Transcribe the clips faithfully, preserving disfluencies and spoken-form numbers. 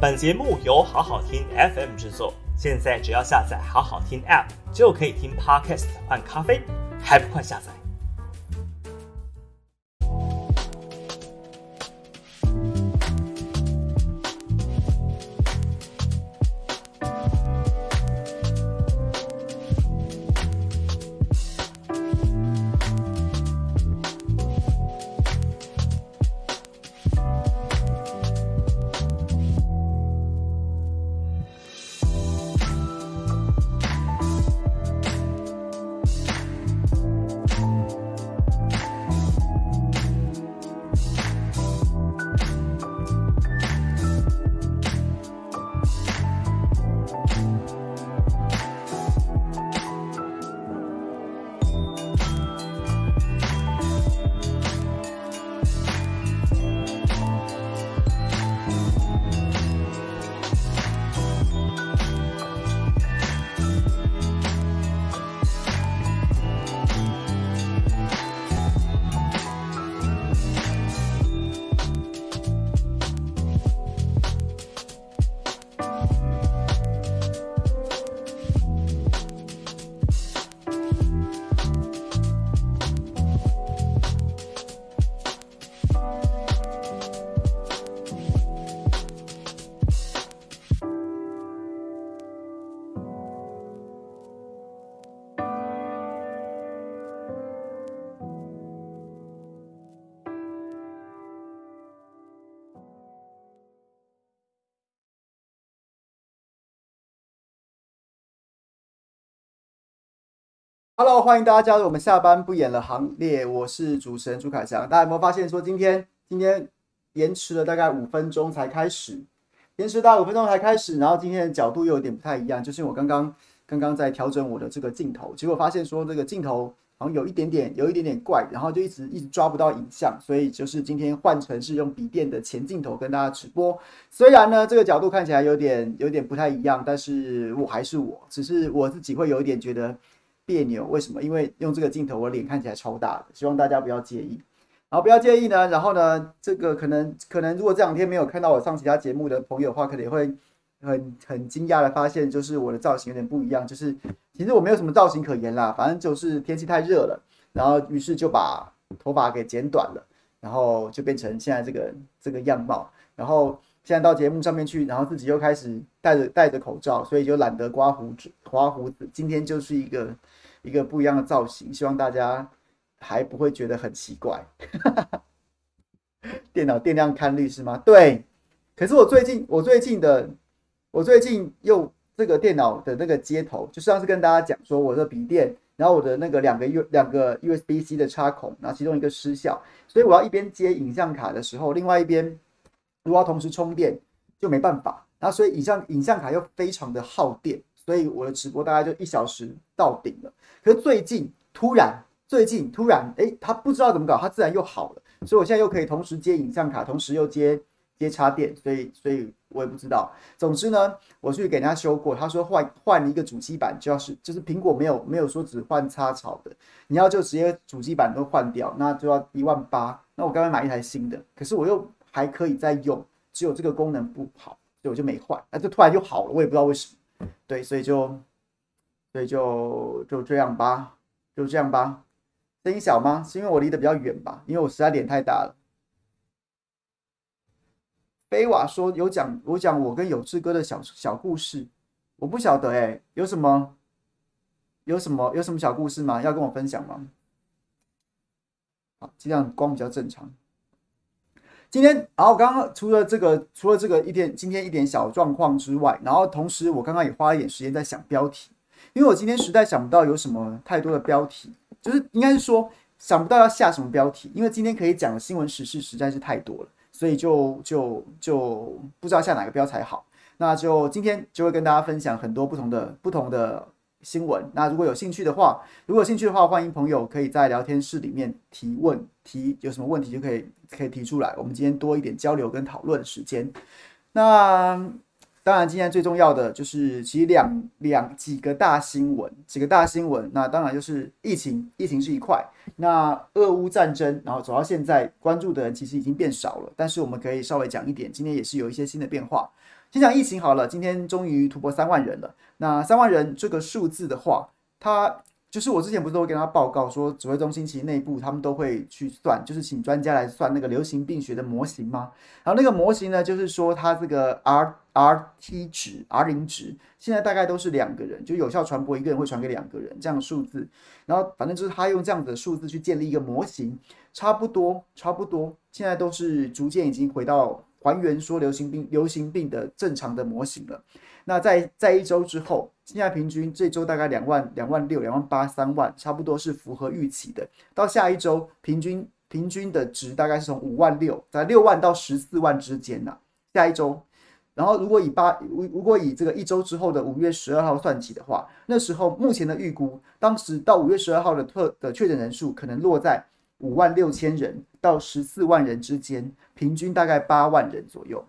本节目由好好听 F M 制作，现在只要下载好好听 App 就可以听 Podcast 换咖啡，还不快下载？Hello， 欢迎大家加入我们下班不演了行列，我是主持人朱凯翔。大家有没有发现说今天今天延迟了大概五分钟才开始，延迟大概五分钟才开始，然后今天的角度又有点不太一样，就是我刚刚刚刚在调整我的这个镜头，结果发现说这个镜头好像有一点点有一点点怪，然后就一直一直抓不到影像，所以就是今天换成是用笔电的前镜头跟大家直播。虽然呢这个角度看起来有点有点不太一样，但是我还是我，只是我自己会有一点觉得别扭，为什么？因为用这个镜头，我脸看起来超大的，希望大家不要介意。然后不要介意呢，然后呢，这个可能可能，如果这两天没有看到我上其他节目的朋友的话，可能也会很很惊讶的发现，就是我的造型有点不一样。就是其实我没有什么造型可言啦，反正就是天气太热了，然后于是就把头发给剪短了，然后就变成现在这个这个样貌。然后现在到节目上面去，然后自己又开始戴着戴着口罩，所以就懒得刮胡子刮胡子。今天就是一个。一个不一样的造型，希望大家还不会觉得很奇怪。电脑电量看率是吗？对。可是我最近，我最近的，我最近用这个电脑的那个接头，就上次跟大家讲说我的笔电，然后我的那个两个 U 两个 U S B C 的插孔，然后其中一个失效，所以我要一边接影像卡的时候，另外一边如果要同时充电就没办法。然后所以影像影像卡又非常的耗电。所以我的直播大概就一小时到顶了。可是最近突然，最近突然，哎，他不知道怎么搞，他自然又好了。所以我现在又可以同时接影像卡，同时又接接插电，所以，所以我也不知道。总之呢，我去给人家修过，他说换换一个主机板就要是，就是苹果没有没有说只换插槽的，你要就直接主机板都换掉，那就要一万八。那我刚刚买一台新的，可是我又还可以再用，只有这个功能不好，所以我就没换。那就突然就好了，我也不知道为什么。对，所以就，所以就就这样吧，就这样吧。声音小吗？是因为我离得比较远吧？因为我实在脸太大了。飞瓦说有讲，我讲我跟有志哥的小小故事，我不晓得哎、欸，有什么，有什么，有什么小故事吗？要跟我分享吗？好，这样光比较正常。今天，然后刚刚除了这个，除了这个一点，今天一点小状况之外，然后同时我刚刚也花了一点时间在想标题，因为我今天实在想不到有什么太多的标题，就是应该是说想不到要下什么标题，因为今天可以讲的新闻时事实在是太多了，所以就就就不知道下哪个标才好。那就今天就会跟大家分享很多不同的不同的新闻。那如果有兴趣的话，如果有兴趣的话，欢迎朋友可以在聊天室里面提问，提有什么问题就可以可以提出来。我们今天多一点交流跟讨论时间。那当然，今天最重要的就是其实两两几个大新闻，几个大新闻。那当然就是疫情，疫情是一块。那俄乌战争，然后走到现在，关注的人其实已经变少了，但是我们可以稍微讲一点。今天也是有一些新的变化。先讲疫情好了，今天终于突破三万人了。那三万人这个数字的话，它就是我之前不是都会跟他报告说，指挥中心其实内部他们都会去算，就是请专家来算那个流行病学的模型吗？然后那个模型呢，就是说它这个 R R T 值 R 零值，现在大概都是两个人，就有效传播一个人会传给两个人这样的数字。然后反正就是他用这样子的数字去建立一个模型，差不多差不多，现在都是逐渐已经回到还原说流行病流行病的正常的模型了。那在在一周之后，现在平均这周大概两万、两万六、两万八、三万，差不多是符合预期的。到下一周，平均平均的值大概是从五万六，在六万到十四万之间呐、啊。下一周，然后如果以八，如果以这个一周之后的五月十二号算起的话，那时候目前的预估，当时到五月十二号的特的确诊人数可能落在五万六千人到十四万人之间，平均大概八万人左右，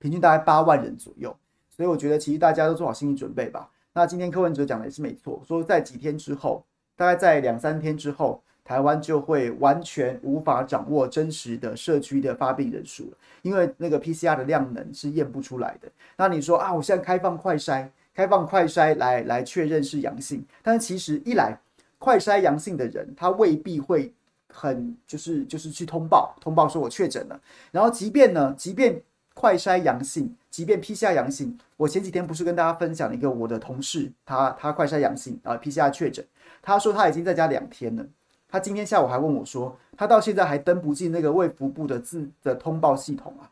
平均大概八万人左右。所以我觉得其实大家都做好心理准备吧。那今天柯文哲讲的也是没错，说在几天之后，大概在两三天之后，台湾就会完全无法掌握真实的社区的发病人数了，因为那个 P C R 的量能是验不出来的。那你说啊，我现在开放快筛，开放快筛来来确认是阳性，但是其实一来，快筛阳性的人他未必会很就是就是去通报通报说我确诊了，然后即便呢，即便快筛阳性，即便 P C R 阳性，我前几天不是跟大家分享了一个我的同事，他他快筛阳性啊、呃、，P C R 确诊，他说他已经在家两天了，他今天下午还问我说，他到现在还登不进那个卫福部的自的通报系统啊，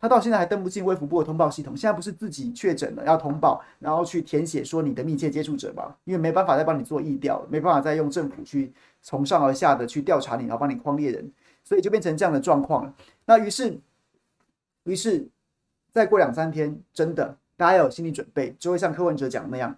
他到现在还登不进卫福部的通报系统，现在不是自己确诊了要通报，然后去填写说你的密切接触者吗？因为没办法再帮你做疫调，没办法再用政府去从上而下的去调查你，然后帮你匡列人，所以就变成这样的状况了。那于是。于是，再过两三天，真的大家有心理准备，就会像柯文哲讲那样，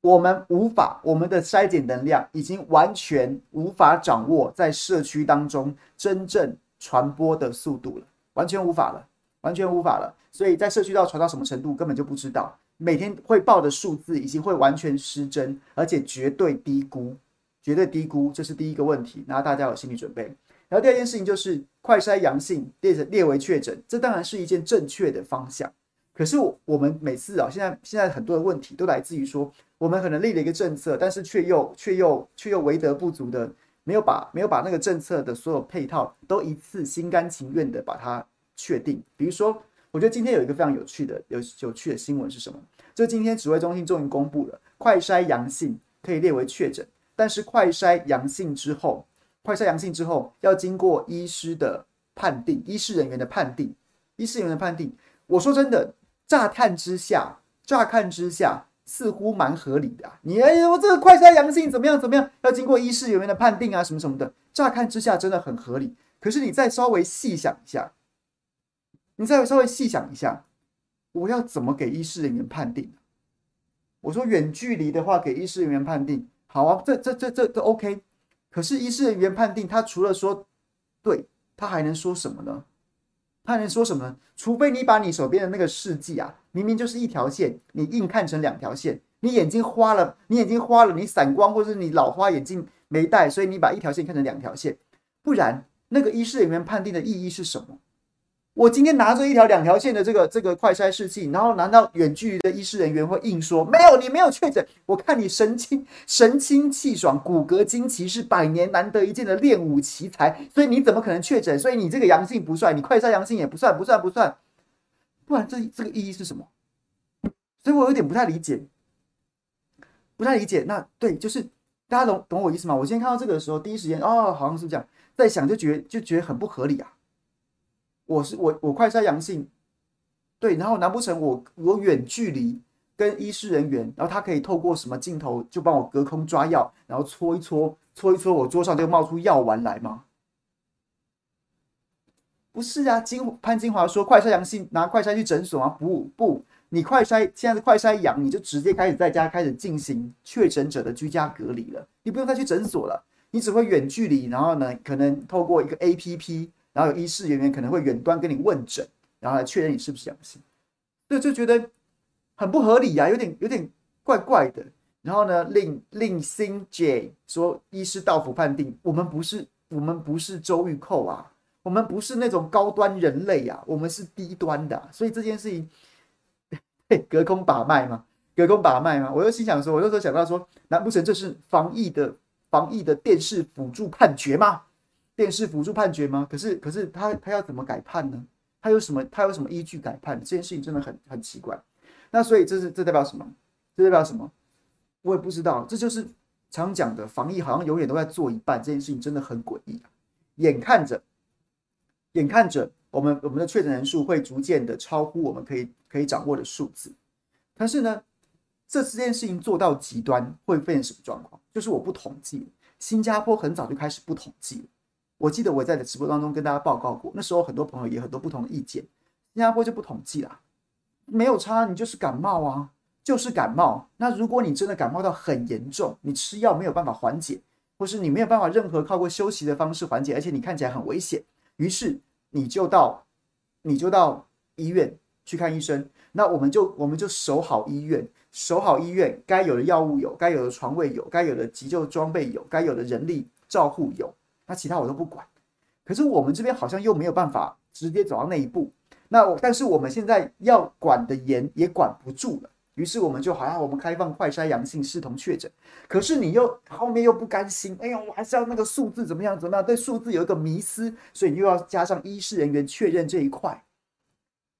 我们无法，我们的筛检能量已经完全无法掌握在社区当中真正传播的速度了，完全无法了，完全无法了。所以在社区到传到什么程度，根本就不知道。每天会报的数字已经会完全失真，而且绝对低估，绝对低估，这是第一个问题。然后大家有心理准备。然后第二件事情就是快筛阳性列为确诊，这当然是一件正确的方向。可是我们每次啊，现在现在很多的问题都来自于说，我们可能立了一个政策，但是却又却又却又为德不足的，没有把没有把那个政策的所有配套都一次心甘情愿的把它确定。比如说，我觉得今天有一个非常有趣的有有趣的新闻是什么？就今天指挥中心终于公布了，快筛阳性可以列为确诊，但是快筛阳性之后。快筛阳性之后，要经过医师的判定，医师人员的判定，医师人员的判定。我说真的，乍看之下，乍看之下似乎蛮合理的、啊。你哎，我这个快筛阳性怎么样怎么样，要经过医师人员的判定啊，什么什么的，乍看之下真的很合理。可是你再稍微细想一下，你再稍微细想一下，我要怎么给医师人员判定？我说远距离的话，给医师人员判定，好啊，这这这这这 OK。可是医师人员判定，他除了说对，他还能说什么呢？他还能说什么呢？除非你把你手边的那个试剂啊，明明就是一条线，你硬看成两条线，你眼睛花了，你眼睛花了，你散光或是你老花眼镜没戴，所以你把一条线看成两条线，不然那个医师人员判定的意义是什么？我今天拿着一条两条线的这个这个快筛试剂，然后难道远距离的医师人员会硬说没有你没有确诊？我看你神清神清气爽，骨骼惊奇，是百年难得一见的练武奇才，所以你怎么可能确诊？所以你这个阳性不算，你快筛阳性也不算，不算不算，不然这这个意义是什么？所以我有点不太理解，不太理解。那对，就是大家懂懂我意思吗？我今天看到这个的时候，第一时间哦，好像是这样，在想就觉得就觉得很不合理啊。我是我我快筛阳性，对，然后难不成我我远距离跟医师人员，然后他可以透过什么镜头就帮我隔空抓药，然后搓一搓搓一搓，我桌上就冒出药丸来吗？不是啊，金潘金华说快筛阳性拿快筛去诊所啊，不不，你快筛现在是快筛阳，你就直接开始在家开始进行确诊者的居家隔离了，你不用再去诊所了，你只会远距离，然后呢可能透过一个 A P P。然后有医师人员可能会远端跟你问诊，然后来确认你是不是阳性，所以就觉得很不合理啊，有点有点怪怪的。然后呢，令令星 J 说医师到府判定，我们不是我们不是周玉蔻啊，我们不是那种高端人类啊，我们是低端的、啊，所以这件事情嘿，隔空把脉嘛，隔空把脉嘛。我就心想说，我那时候想到说，难不成这是防疫的防疫的电视辅助判决吗？电视辅助判决吗？可是可是他他要怎么改判呢？他有什么他有什么依据改判？这件事情真的很很奇怪。那所以这是这代表什么？这代表什么？我也不知道。这就是常讲的防疫好像永远都在做一半，这件事情真的很诡异啊。眼看着。眼看着我们我们的确诊人数会逐渐的超乎我们可以可以掌握的数字，但是呢，这件事情做到极端会变成什么状况？就是我不统计，新加坡很早就开始不统计了。我记得我在直播当中跟大家报告过，那时候很多朋友也很多不同的意见，新加坡就不统计啦，没有差，你就是感冒啊，就是感冒。那如果你真的感冒到很严重，你吃药没有办法缓解，或是你没有办法任何靠过休息的方式缓解，而且你看起来很危险。于是你就到你就到医院去看医生，那我们就我们就守好医院，守好医院，该有的药物有，该有的床位有，该有的急救装备有，该有的人力照护有，那其他我都不管。可是我们这边好像又没有办法直接走到那一步，那我但是我们现在要管的严也管不住了，于是我们就好像我们开放快筛阳性视同确诊，可是你又后面又不甘心，哎呀，我还是要那个数字怎么样怎么样，对数字有一个迷思，所以你又要加上医师人员确认这一块。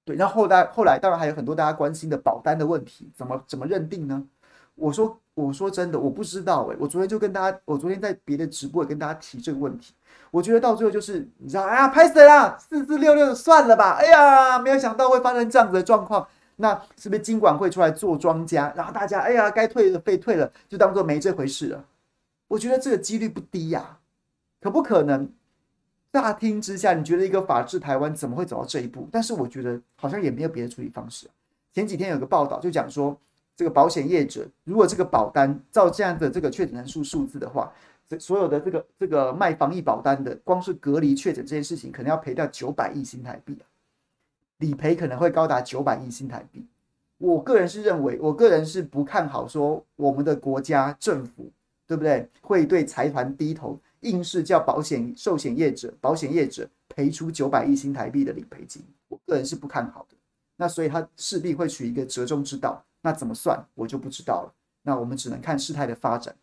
对，然后后来后来当然还有很多大家关心的保单的问题，怎么怎么认定呢？我说我说真的我不知道哎、欸，我昨天就跟大家，我昨天在别的直播也跟大家提这个问题，我觉得到最后就是你知道啊，拍死啦，四四六六算了吧，哎呀，没有想到会发生这样子的状况。那是不是金管会出来做庄家，然后大家哎呀该退的被退了，就当做没这回事了？我觉得这个几率不低呀、啊，可不可能？大厅之下，你觉得一个法治台湾怎么会走到这一步？但是我觉得好像也没有别的处理方式。前几天有个报道就讲说，这个保险业者如果这个保单照这样的这个确诊人数数字的话，所有的这个这个卖防疫保单的，光是隔离确诊这件事情，可能要赔掉九百亿新台币啊。理赔可能会高达九百亿新台币，我个人是认为，我个人是不看好说我们的国家政府，对不对？会对财团低头，硬是叫保险、寿险业者、保险业者赔出九百亿新台币的理赔金，我个人是不看好的。那所以他势必会取一个折中之道，那怎么算我就不知道了。那我们只能看事态的发展。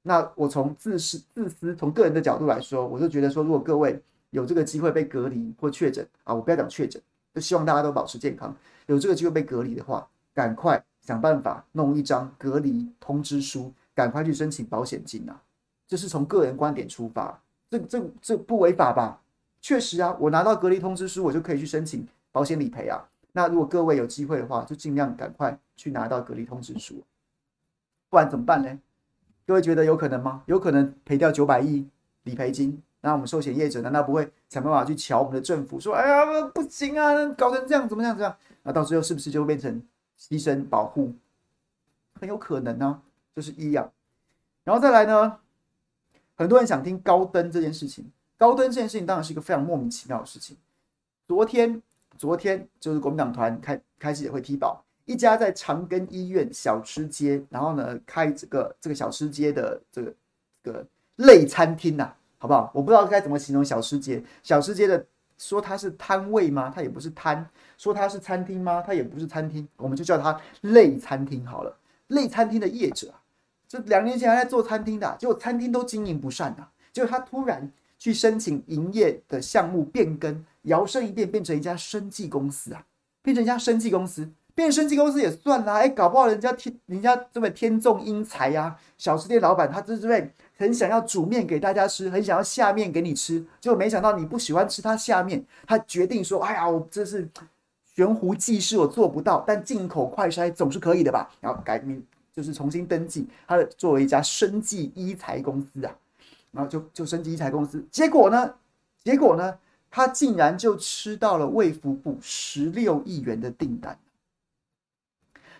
那我从自私、自私从个人的角度来说，我就觉得说，如果各位有这个机会被隔离或确诊啊，我不要讲确诊。就希望大家都保持健康，有这个机会被隔离的话，赶快想办法弄一张隔离通知书，赶快去申请保险金啊！这是从个人观点出发，这这这不违法吧？确实啊，我拿到隔离通知书，我就可以去申请保险理赔啊。那如果各位有机会的话，就尽量赶快去拿到隔离通知书，不然怎么办呢？各位觉得有可能吗？有可能赔掉九百亿理赔金。那我们寿险业者难道不会想办法去瞧我们的政府说，哎呀不行啊，搞成这样怎么样怎么样？那到最后是不是就会变成牺牲保护？很有可能啊，就是一样。然后再来呢，很多人想听高登这件事情。高登这件事情当然是一个非常莫名其妙的事情。昨天，昨天就是国民党团开开记者会踢爆一家在长庚医院小吃街，然后呢开这个这个小吃街的这个这个类餐厅啊。好不好？我不知道该怎么形容小吃街。小吃街的说它是摊位吗？它也不是摊。说它是餐厅吗？它也不是餐厅。我们就叫它类餐厅好了。类餐厅的业者啊，这两年前还在做餐厅的、啊，结果餐厅都经营不善啊。结果他突然去申请营业的项目变更，摇身一变变成一家生技公司啊，变成一家生技公司，变成生技公司也算啦、啊。哎，搞不好人家天人家这么天纵英才呀、啊，小吃店老板他这这位。很想要煮面给大家吃，很想要下面给你吃，结果没想到你不喜欢吃他下面，他决定说：“哎呀，我这是悬壶济世，我做不到，但进口快筛总是可以的吧？”然后改名就是重新登记，他作为一家生技医材公司啊，然后就就生技医材公司，结果呢，结果呢，他竟然就吃到了卫福部十六亿元的订单，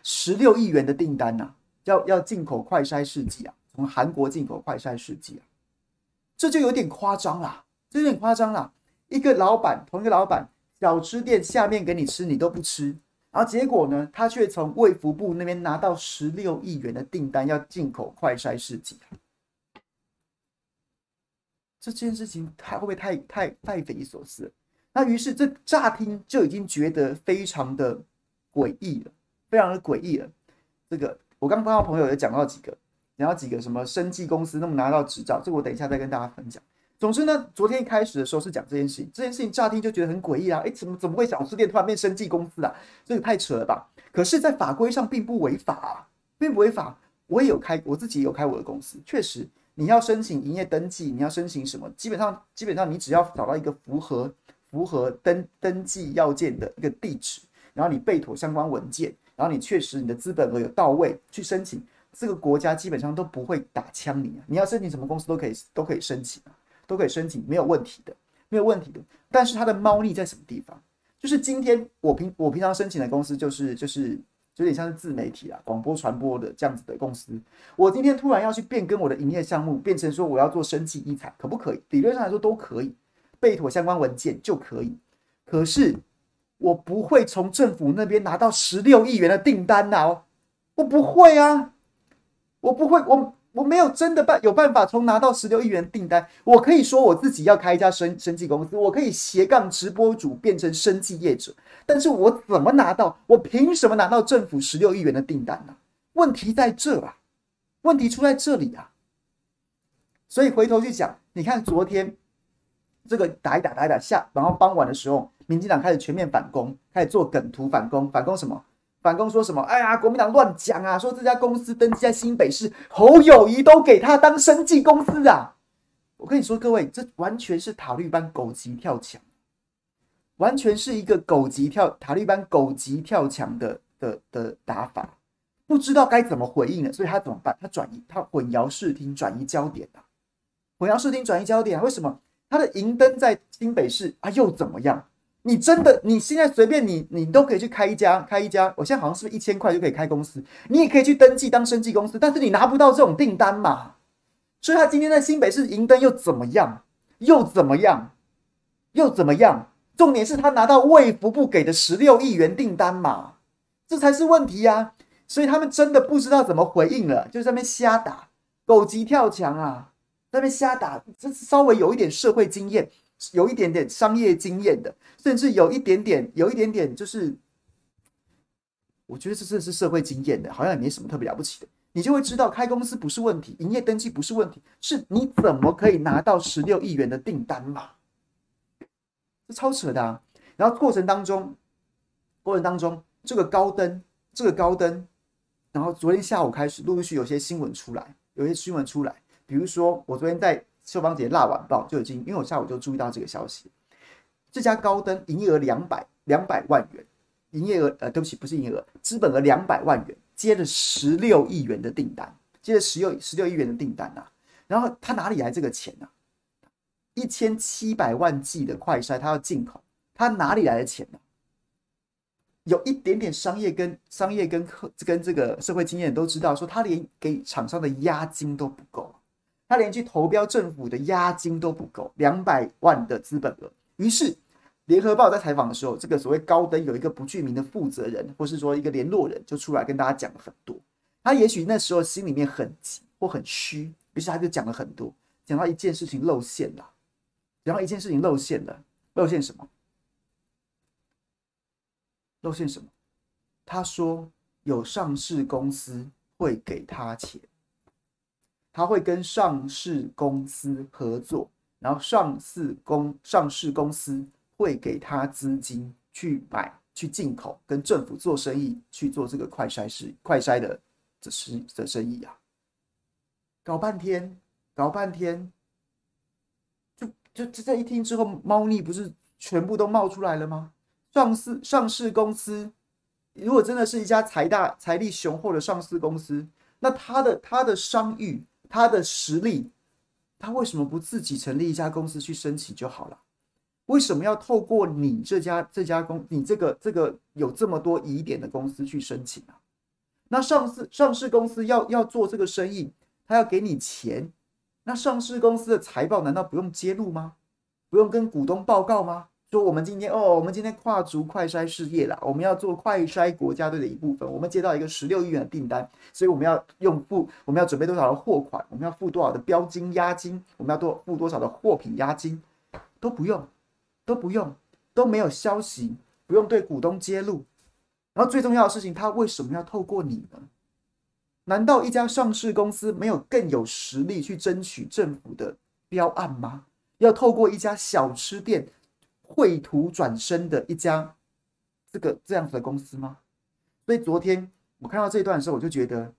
十六亿元的订单呐、啊，要要进口快筛试剂啊。从韩国进口快筛试剂啊，这就有点夸张啦，这有点夸张啦。一个老板，同一个老板，小吃店下面给你吃，你都不吃，然后结果呢，他却从卫福部那边拿到十六亿元的订单，要进口快筛试剂啊。这件事情他会不会太太太匪夷所思了？那于是这乍听就已经觉得非常的诡异了，非常的诡异了。这个我刚刚朋友也讲到几个，讲到几个什么生技公司那么拿到执照，这个我等一下再跟大家分享。总之呢，昨天一开始的时候是讲这件事情，这件事情乍听就觉得很诡异啊，哎，怎么怎么会小吃店突然变生技公司啊？这也太扯了吧！可是，在法规上并不违法啊，并不违法。我也有开，我自己也有开我的公司，确实。你要申请营业登记，你要申请什么？基本上，基本上你只要找到一个符合符合登登记要件的一个地址，然后你备妥相关文件，然后你确实你的资本额有到位去申请，这个国家基本上都不会打枪你啊！你要申请什么公司都可以，都可以申请啊，都可以申请，没有问题的，没有问题的。但是它的猫腻在什么地方？就是今天我平我平常申请的公司就是就是。有点像是自媒体啊，广播传播的这样子的公司。我今天突然要去变更我的营业项目，变成说我要做生技医材，可不可以？理论上来说都可以，备妥相关文件就可以。可是我不会从政府那边拿到十六亿元的订单啊，我不会啊，我不会，我我没有真的办有办法从拿到十六亿元订单。我可以说我自己要开一家生生技公司，我可以斜杠直播主变成生技业者。但是我怎么拿到？我凭什么拿到政府十六亿元的订单呢、啊？问题在这啊，问题出在这里啊。所以回头去讲，你看昨天这个打一打打一打下，然后傍晚的时候，民进党开始全面反攻，开始做梗图反攻，反攻什么？反攻说什么？哎呀，国民党乱讲啊，说这家公司登记在新北市，侯友宜都给他当生技公司啊！我跟你说，各位，这完全是塔绿班狗急跳墙。完全是一个狗急跳塔利班狗急跳墙的的的打法，不知道该怎么回应了，所以他怎么办？他转移，他混淆视听，转移焦点啊！混淆视听，转移焦点啊！为什么他的营登在新北市啊？又怎么样？你真的，你现在随便你，你都可以去开一家，开一家。我现在好像是不是一千块就可以开公司？你也可以去登记当生技公司，但是你拿不到这种订单嘛？所以他今天在新北市营登又怎么样？又怎么样？又怎么样？重点是他拿到卫福部给的十六亿元订单嘛，这才是问题啊！所以他们真的不知道怎么回应了，就在那边瞎打，狗急跳墙啊，在那边瞎打。这是稍微有一点社会经验，有一点点商业经验的，甚至有一点点，有一点点就是，我觉得这真的是社会经验的，好像也没什么特别了不起的。你就会知道，开公司不是问题，营业登记不是问题，是你怎么可以拿到十六亿元的订单嘛？超扯的啊！然后过程当中，过程当中，这个高登，这个高登，然后昨天下午开始，陆陆续续有些新闻出来，有些新闻出来，比如说我昨天在秀芳姐辣晚报就已经，因为我下午就注意到这个消息，这家高登营业额两百两百万元，营业额呃，对不起，不是营业额，资本额两百万元，接了十六亿元的订单，接了十六十六亿元的订单啊！然后他哪里来这个钱呢、啊？一千七百万剂的快筛，他要进口，他哪里来的钱呢、啊？有一点点商业跟商业跟跟这个社会经验都知道，说他连给厂商的押金都不够，他连去投标政府的押金都不够，两百万的资本额。于是，联合报在采访的时候，这个所谓高登有一个不具名的负责人，或是说一个联络人，就出来跟大家讲了很多。他也许那时候心里面很急或很虚，于是他就讲了很多，讲到一件事情露馅了。然后一件事情露馅了，露馅什么？露馅什么？他说有上市公司会给他钱，他会跟上市公司合作，然后上市公上市公司会给他资金去买、去进口，跟政府做生意，去做这个快筛事、快筛的这事的生意啊！搞半天，搞半天。就这一听之后，猫腻不是全部都冒出来了吗？上市上市公司，如果真的是一家财大财力雄厚的上市公司，那他的他的商誉、他的实力，他为什么不自己成立一家公司去申请就好了？为什么要透过你这家这家公你这个这个有这么多疑点的公司去申请啊？那上市上市公司要要做这个生意，他要给你钱。那上市公司的财报难道不用揭露吗？不用跟股东报告吗？说我们今天哦，我们今天跨足快筛事业啦，我们要做快筛国家队的一部分，我们接到一个十六亿元的订单，所以我们要用付，我们要准备多少的货款，我们要付多少的标金押金，我们要多付多少的货品押金，都不用，都不用，都没有消息，不用对股东揭露，然后最重要的事情，他为什么要透过你呢？难道一家上市公司没有更有实力去争取政府的标案吗？要透过一家小吃店绘图转身的一家这个这样子的公司吗？所以昨天我看到这一段的时候，我就觉得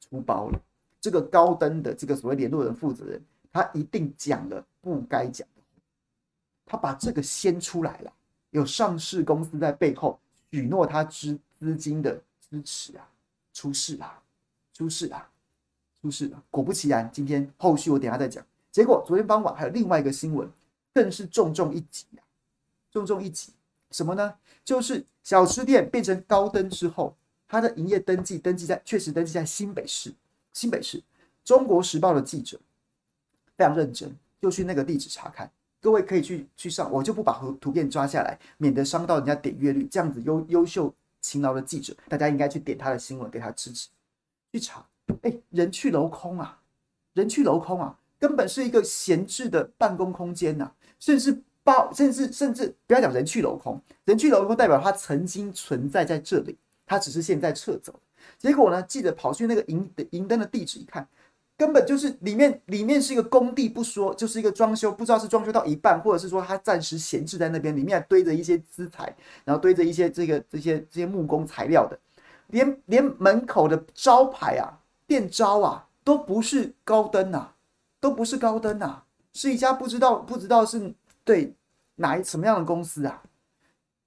出包了。这个高登的这个所谓联络人负责人，他一定讲了不该讲的，他把这个掀出来了。有上市公司在背后许诺他资资金的支持啊，出事啦，出事啦，出事啦！果不其然，今天后续我等一下再讲。结果昨天傍晚还有另外一个新闻，更是重重一击啊，重重一击！什么呢？就是小吃店变成高登之后，它的营业登记登记在确实登记在新北市。新北市，《中国时报》的记者非常认真，就去那个地址查看。各位可以去去上，我就不把图片抓下来，免得伤到人家点阅率。这样子优优秀勤劳的记者，大家应该去点他的新闻，给他支持。去查，哎、欸，人去楼空啊，人去楼空啊，根本是一个闲置的办公空间呐、啊，甚至包，甚至甚至不要讲人去楼空，人去楼空代表他曾经存在在这里，他只是现在撤走。结果呢，记者跑去那个银银灯的地址一看。根本就是里面里面是一个工地不说，就是一个装修，不知道是装修到一半，或者是说它暂时闲置在那边，里面还堆着一些资材，然后堆着一些这个这些这些木工材料的，连连门口的招牌啊、店招啊，都不是高登啊，都不是高登啊，是一家不知道不知道是对哪什么样的公司啊，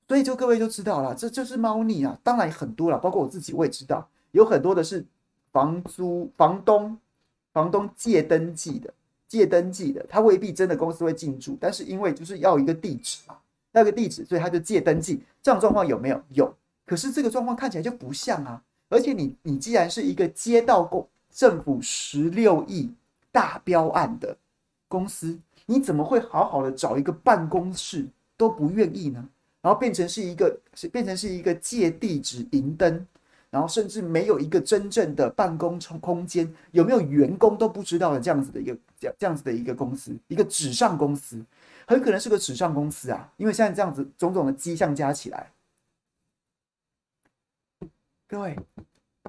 所以就各位就知道了，这就是猫腻啊。当然很多了，包括我自己我也知道，有很多的是房租房东。房东借登记的，借登记的，他未必真的公司会进驻，但是因为就是要一个地址嘛，要一个地址，所以他就借登记。这样状况有没有？有。可是这个状况看起来就不像啊！而且你你既然是一个接到过政府十六亿大标案的公司，你怎么会好好的找一个办公室都不愿意呢？然后变成是一个变成是一个借地址银灯。然后甚至没有一个真正的办公空间，有没有员工都不知道的这样子的一个这样子的一个公司，一个纸上公司，很可能是个纸上公司啊！因为现在这样子种种的迹象加起来，各位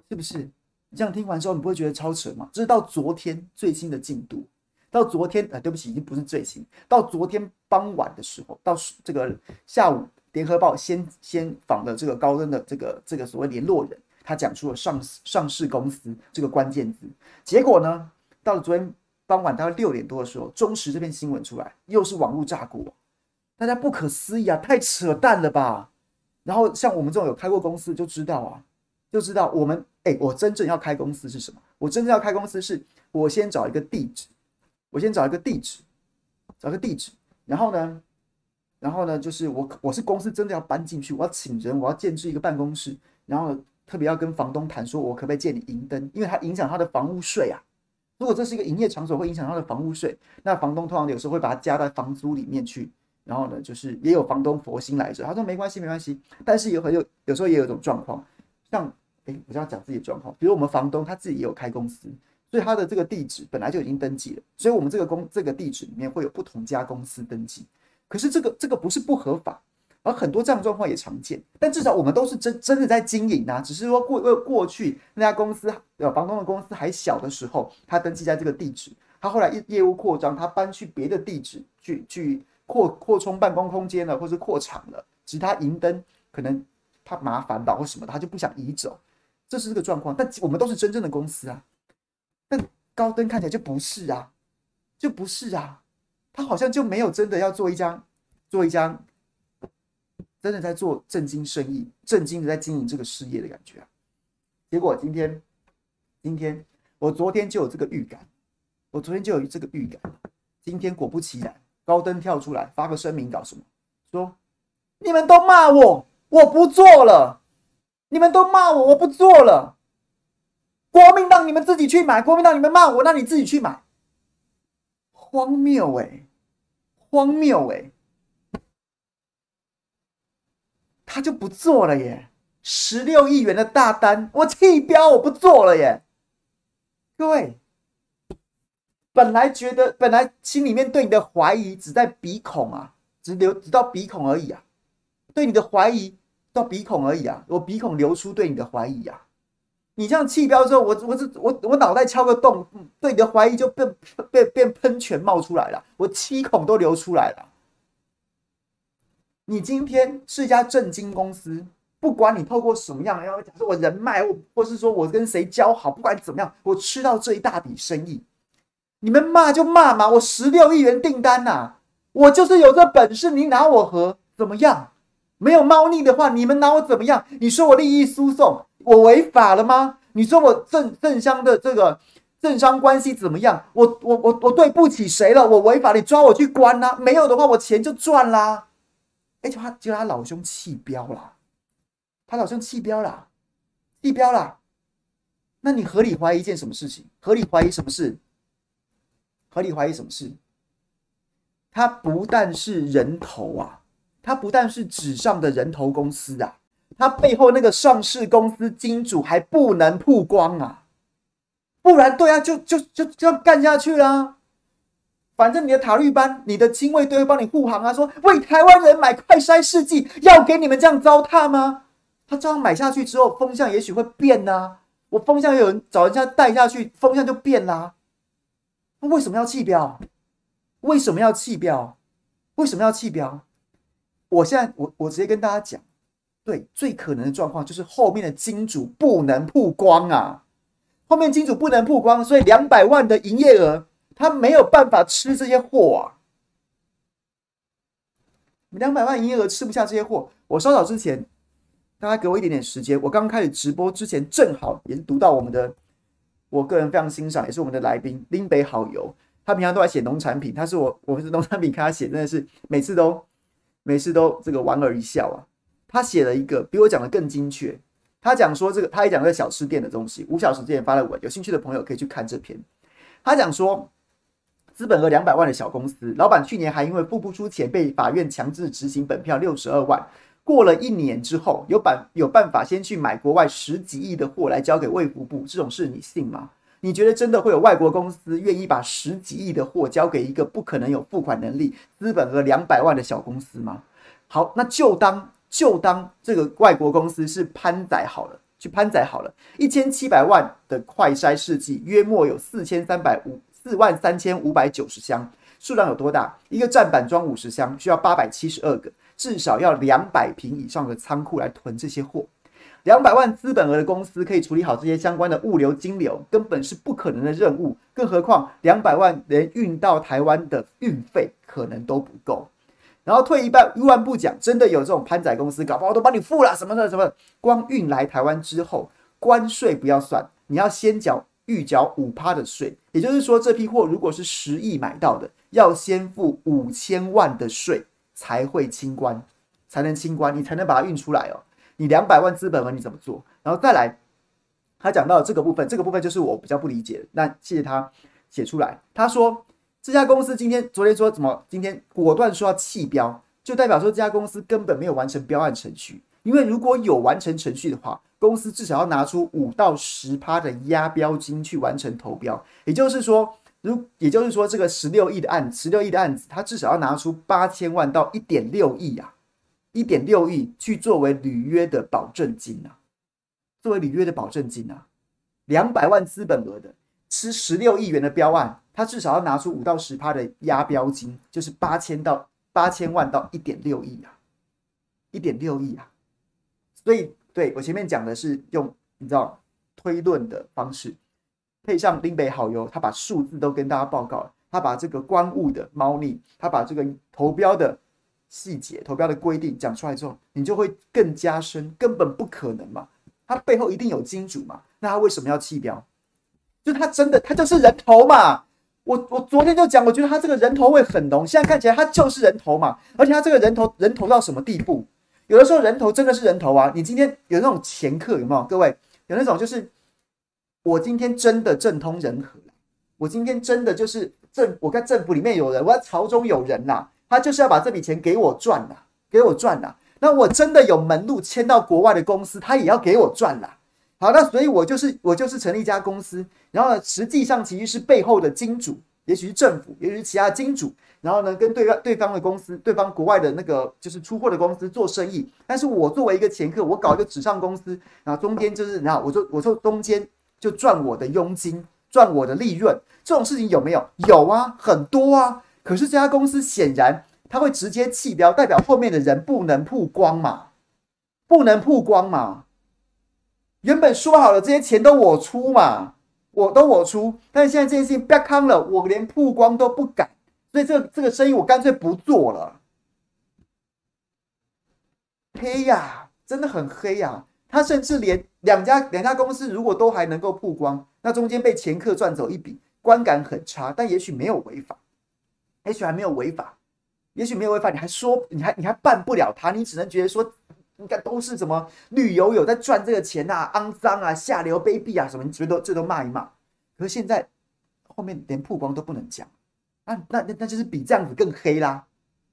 是不是这样听完之后，你不会觉得超扯吗？这是到昨天最新的进度，到昨天啊、呃，对不起，已经不是最新，到昨天傍晚的时候，到这个下午，联合报先先访了这个高登的这个这个所谓联络人。他讲出了上上市公司这个关键字，结果呢，到了昨天傍晚大概六点多的时候，中时这篇新闻出来，又是网络炸锅，大家不可思议啊，太扯淡了吧！然后像我们这种有开过公司就知道啊，就知道我们哎，我真正要开公司是什么？我真正要开公司是，我先找一个地址，我先找一个地址，找一个地址，然后呢，然后呢，就是我我是公司真的要搬进去，我要请人，我要建置一个办公室，然后呢。特别要跟房东谈，说我可不可以借你银灯，因为它影响他的房屋税啊。如果这是一个营业场所，会影响他的房屋税，那房东通常有时候会把它加到房租里面去。然后呢，就是也有房东佛心来着，他说没关系，没关系。但是有有有时候也有一种状况，像哎，我就要讲自己的状况，比如我们房东他自己也有开公司，所以他的这个地址本来就已经登记了，所以我们这个公这个地址里面会有不同家公司登记。可是这个这个不是不合法。而很多这样的状况也常见，但至少我们都是真真的在经营啊，只是说过为过去那家公司呃房东的公司还小的时候，他登记在这个地址，他后来业业务扩张，他搬去别的地址去去扩扩充办公空间了，或是扩厂了，只是他银灯可能他麻烦吧或什么，他就不想移走，这是这个状况。但我们都是真正的公司啊，但高登看起来就不是啊，就不是啊，他好像就没有真的要做一家做一家。真的在做正经生意，正经的在经营这个事业的感觉啊！结果今天，今天我昨天就有这个预感，我昨天就有这个预感。今天果不其然，高登跳出来发个声明搞什么？说你们都骂我，我不做了；你们都骂我，我不做了。国民党你们自己去买，国民党你们骂我，那你自己去买。荒谬哎、欸，荒谬哎、欸！他就不做了耶，十六亿元的大单，我弃标，我不做了耶。各位，本来觉得，本来心里面对你的怀疑只在鼻孔啊，只留只到鼻孔而已啊，对你的怀疑到鼻孔而已啊，我鼻孔流出对你的怀疑啊。你这样气飙之后，我我我我脑袋敲个洞，对你的怀疑就变变变喷泉冒出来了，我七孔都流出来了。你今天是一家证金公司，不管你透过什么样，要假设我人脉，或是说我跟谁交好，不管怎么样，我吃到这一大笔生意，你们骂就骂嘛，我十六亿元订单啊，我就是有这本事，你拿我何怎么样？没有猫腻的话，你们拿我怎么样？你说我利益输送，我违法了吗？你说我政政商的这个政商关系怎么样？我我我我对不起谁了？我违法，你抓我去关啦、啊！没有的话，我钱就赚啦！哎，就他就他老兄气飙啦，他老兄气飙啦，气飙啦！那你合理怀疑一件什么事情？合理怀疑什么事？合理怀疑什么事？他不但是人头啊，他不但是纸上的人头公司啊。他背后那个上市公司金主还不能曝光啊，不然对啊，就就就就要干下去啦。反正你的塔绿班、你的亲卫队会帮你护航啊，说为台湾人买快筛试剂，要给你们这样糟蹋吗？他这样买下去之后，风向也许会变啊。我风向有人找人家带下去，风向就变啦。那为什么要弃标？为什么要弃标？为什么要弃标？我现在我我直接跟大家讲。对，最可能的状况就是后面的金主不能曝光啊，后面金主不能曝光，所以两百万的营业额他没有办法吃这些货啊，两百万营业额吃不下这些货。我稍早之前，大家给我一点点时间，我刚开始直播之前正好也是读到我们的，我个人非常欣赏，也是我们的来宾林北好油，他平常都在写农产品，他是我我们是农产品看他写，真的是每次都每次都这个莞尔一笑啊。他写了一个比我讲的更精确，他讲说这个，他也讲了小吃店的东西，五小时之前发了文，有兴趣的朋友可以去看这篇。他讲说，资本额两百万的小公司，老板去年还因为付不出钱被法院强制执行本票六十二万，过了一年之后，有办有办法先去买国外十几亿的货来交给卫福部，这种事你信吗？你觉得真的会有外国公司愿意把十几亿的货交给一个不可能有付款能力、资本额两百万的小公司吗？好，那就当。就当这个外国公司是潘仔好了，去潘仔好了，一千七百万的快筛试剂，约莫有四千三百五四万三千五百九十箱，数量有多大？一个站板装五十箱，需要八百七十二个，至少要两百平以上的仓库来囤这些货。两百万资本额的公司可以处理好这些相关的物流、金流，根本是不可能的任务。更何况两百万连运到台湾的运费可能都不够。然后退一半一万步讲，真的有这种潘仔公司，搞不好都帮你付了什么的什么的。光运来台湾之后，关税不要算，你要先缴预缴 百分之五 的税，也就是说，这批货如果是十亿买到的，要先付五千万的税才会清关，才能清关，你才能把它运出来哦。你两百万资本额你怎么做？然后再来，他讲到这个部分，这个部分就是我比较不理解的。那谢谢他写出来，他说。这家公司今天昨天说怎么？今天果断说要弃标，就代表说这家公司根本没有完成标案程序。因为如果有完成程序的话，公司至少要拿出五到十趴的押标金去完成投标。也就是说，如也就是说，这个十六亿的案，十六亿的案子，它至少要拿出八千万到一点六亿啊，一点六亿去作为履约的保证金啊，作为履约的保证金啊，两百万资本额的吃十六亿元的标案。他至少要拿出五到十趴的押标金，就是八千到八千万到一点六亿啊，一点六亿啊。所以，对我前面讲的是用你知道推论的方式，配上林北好友，他把数字都跟大家报告了，他把这个官务的猫腻，他把这个投标的细节、投标的规定讲出来之后，你就会更加深，根本不可能嘛，他背后一定有金主嘛，那他为什么要弃标？就他真的，他就是人头嘛。我我昨天就讲，我觉得他这个人头味很浓，现在看起来他就是人头嘛，而且他这个人头人头到什么地步？有的时候人头真的是人头啊！你今天有那种掮客有没有？各位有那种就是我今天真的政通人和，我今天真的就是政，我看政府里面有人，我在朝中有人啦、啊，他就是要把这笔钱给我赚啦、啊，给我赚啦、啊。那我真的有门路签到国外的公司，他也要给我赚啦、啊。好，那所以我就是我就是成立一家公司，然后呢，实际上其实是背后的金主，也许是政府，也许是其他金主，然后呢跟对对方的公司、对方国外的那个就是出货的公司做生意。但是我作为一个掮客，我搞一个纸上公司，然后中间就是然后我就我就中间就赚我的佣金，赚我的利润，这种事情有没有？有啊，很多啊。可是这家公司显然它会直接弃标，代表后面的人不能曝光嘛，不能曝光嘛。原本说好了，这些钱都我出嘛，我都我出，但是现在这件事情被坑了，我连曝光都不敢，所以这这个生意我干脆不做了。黑呀，真的很黑呀！他甚至连两家两家公司如果都还能够曝光，那中间被掮客赚走一笔，观感很差，但也许没有违法，也许还没有违法，也许没有违法，你还说你还你还办不了他，你只能觉得说。应该都是什么绿油油在赚这个钱啊，肮脏啊，下流卑鄙啊，什么你觉得这都骂一骂。可是现在后面连曝光都不能讲，那那那就是比这样子更黑啦，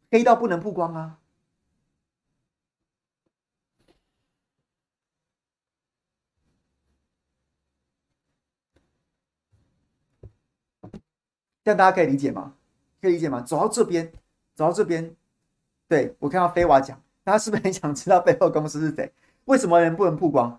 黑到不能曝光啊。这样大家可以理解吗？可以理解吗？走到这边，走到这边，对我看到菲娃讲。他是不是很想知道背后公司是谁？为什么人不能曝光？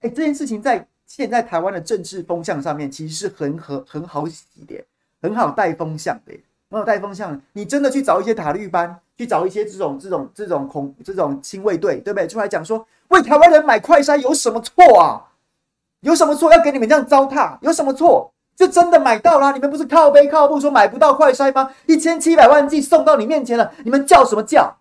哎，这件事情在现在台湾的政治风向上面，其实是很很很好洗的，很好带风向的，很好带风向。你真的去找一些塔绿班，去找一些这种这种这种恐这种亲卫队，对不对？出来讲说为台湾人买快筛有什么错啊？有什么错？要给你们这样糟蹋，有什么错？就真的买到啦！你们不是靠背靠步说买不到快筛吗？一千七百万剂送到你面前了，你们叫什么叫？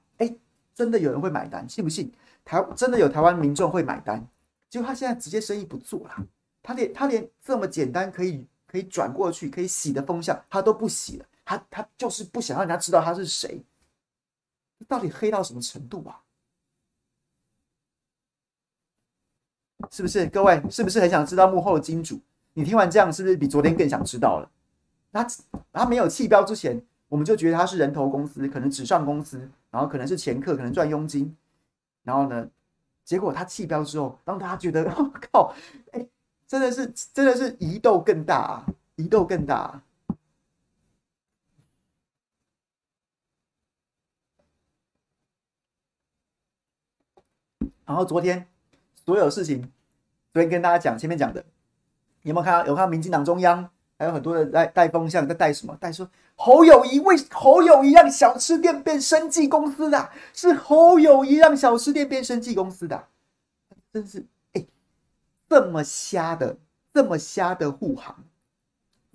真的有人会买单，信不信？台真的有台湾民众会买单，结果他现在直接生意不做啦，他连他连这么简单可以可以转过去可以洗的风向，他都不洗了，他他就是不想让人家知道他是谁，到底黑到什么程度啊？是不是各位？是不是很想知道幕后的金主？你听完这样，是不是比昨天更想知道了？他他没有弃标之前，我们就觉得他是人头公司，可能纸上公司。然后可能是掮客，可能赚佣金，然后呢，结果他弃标之后，让大家觉得，哦、靠，哎，真的是真的是疑窦更大啊，疑窦更大啊。然后昨天所有事情，昨天跟大家讲，前面讲的，有没有看到？有看到民进党中央？还有很多人在带风向，在带什么？带说侯友宜为侯友宜让小吃店变生技公司的、啊，是侯友宜让小吃店变生技公司的、啊，真是哎、欸，这么瞎的，这么瞎的护航，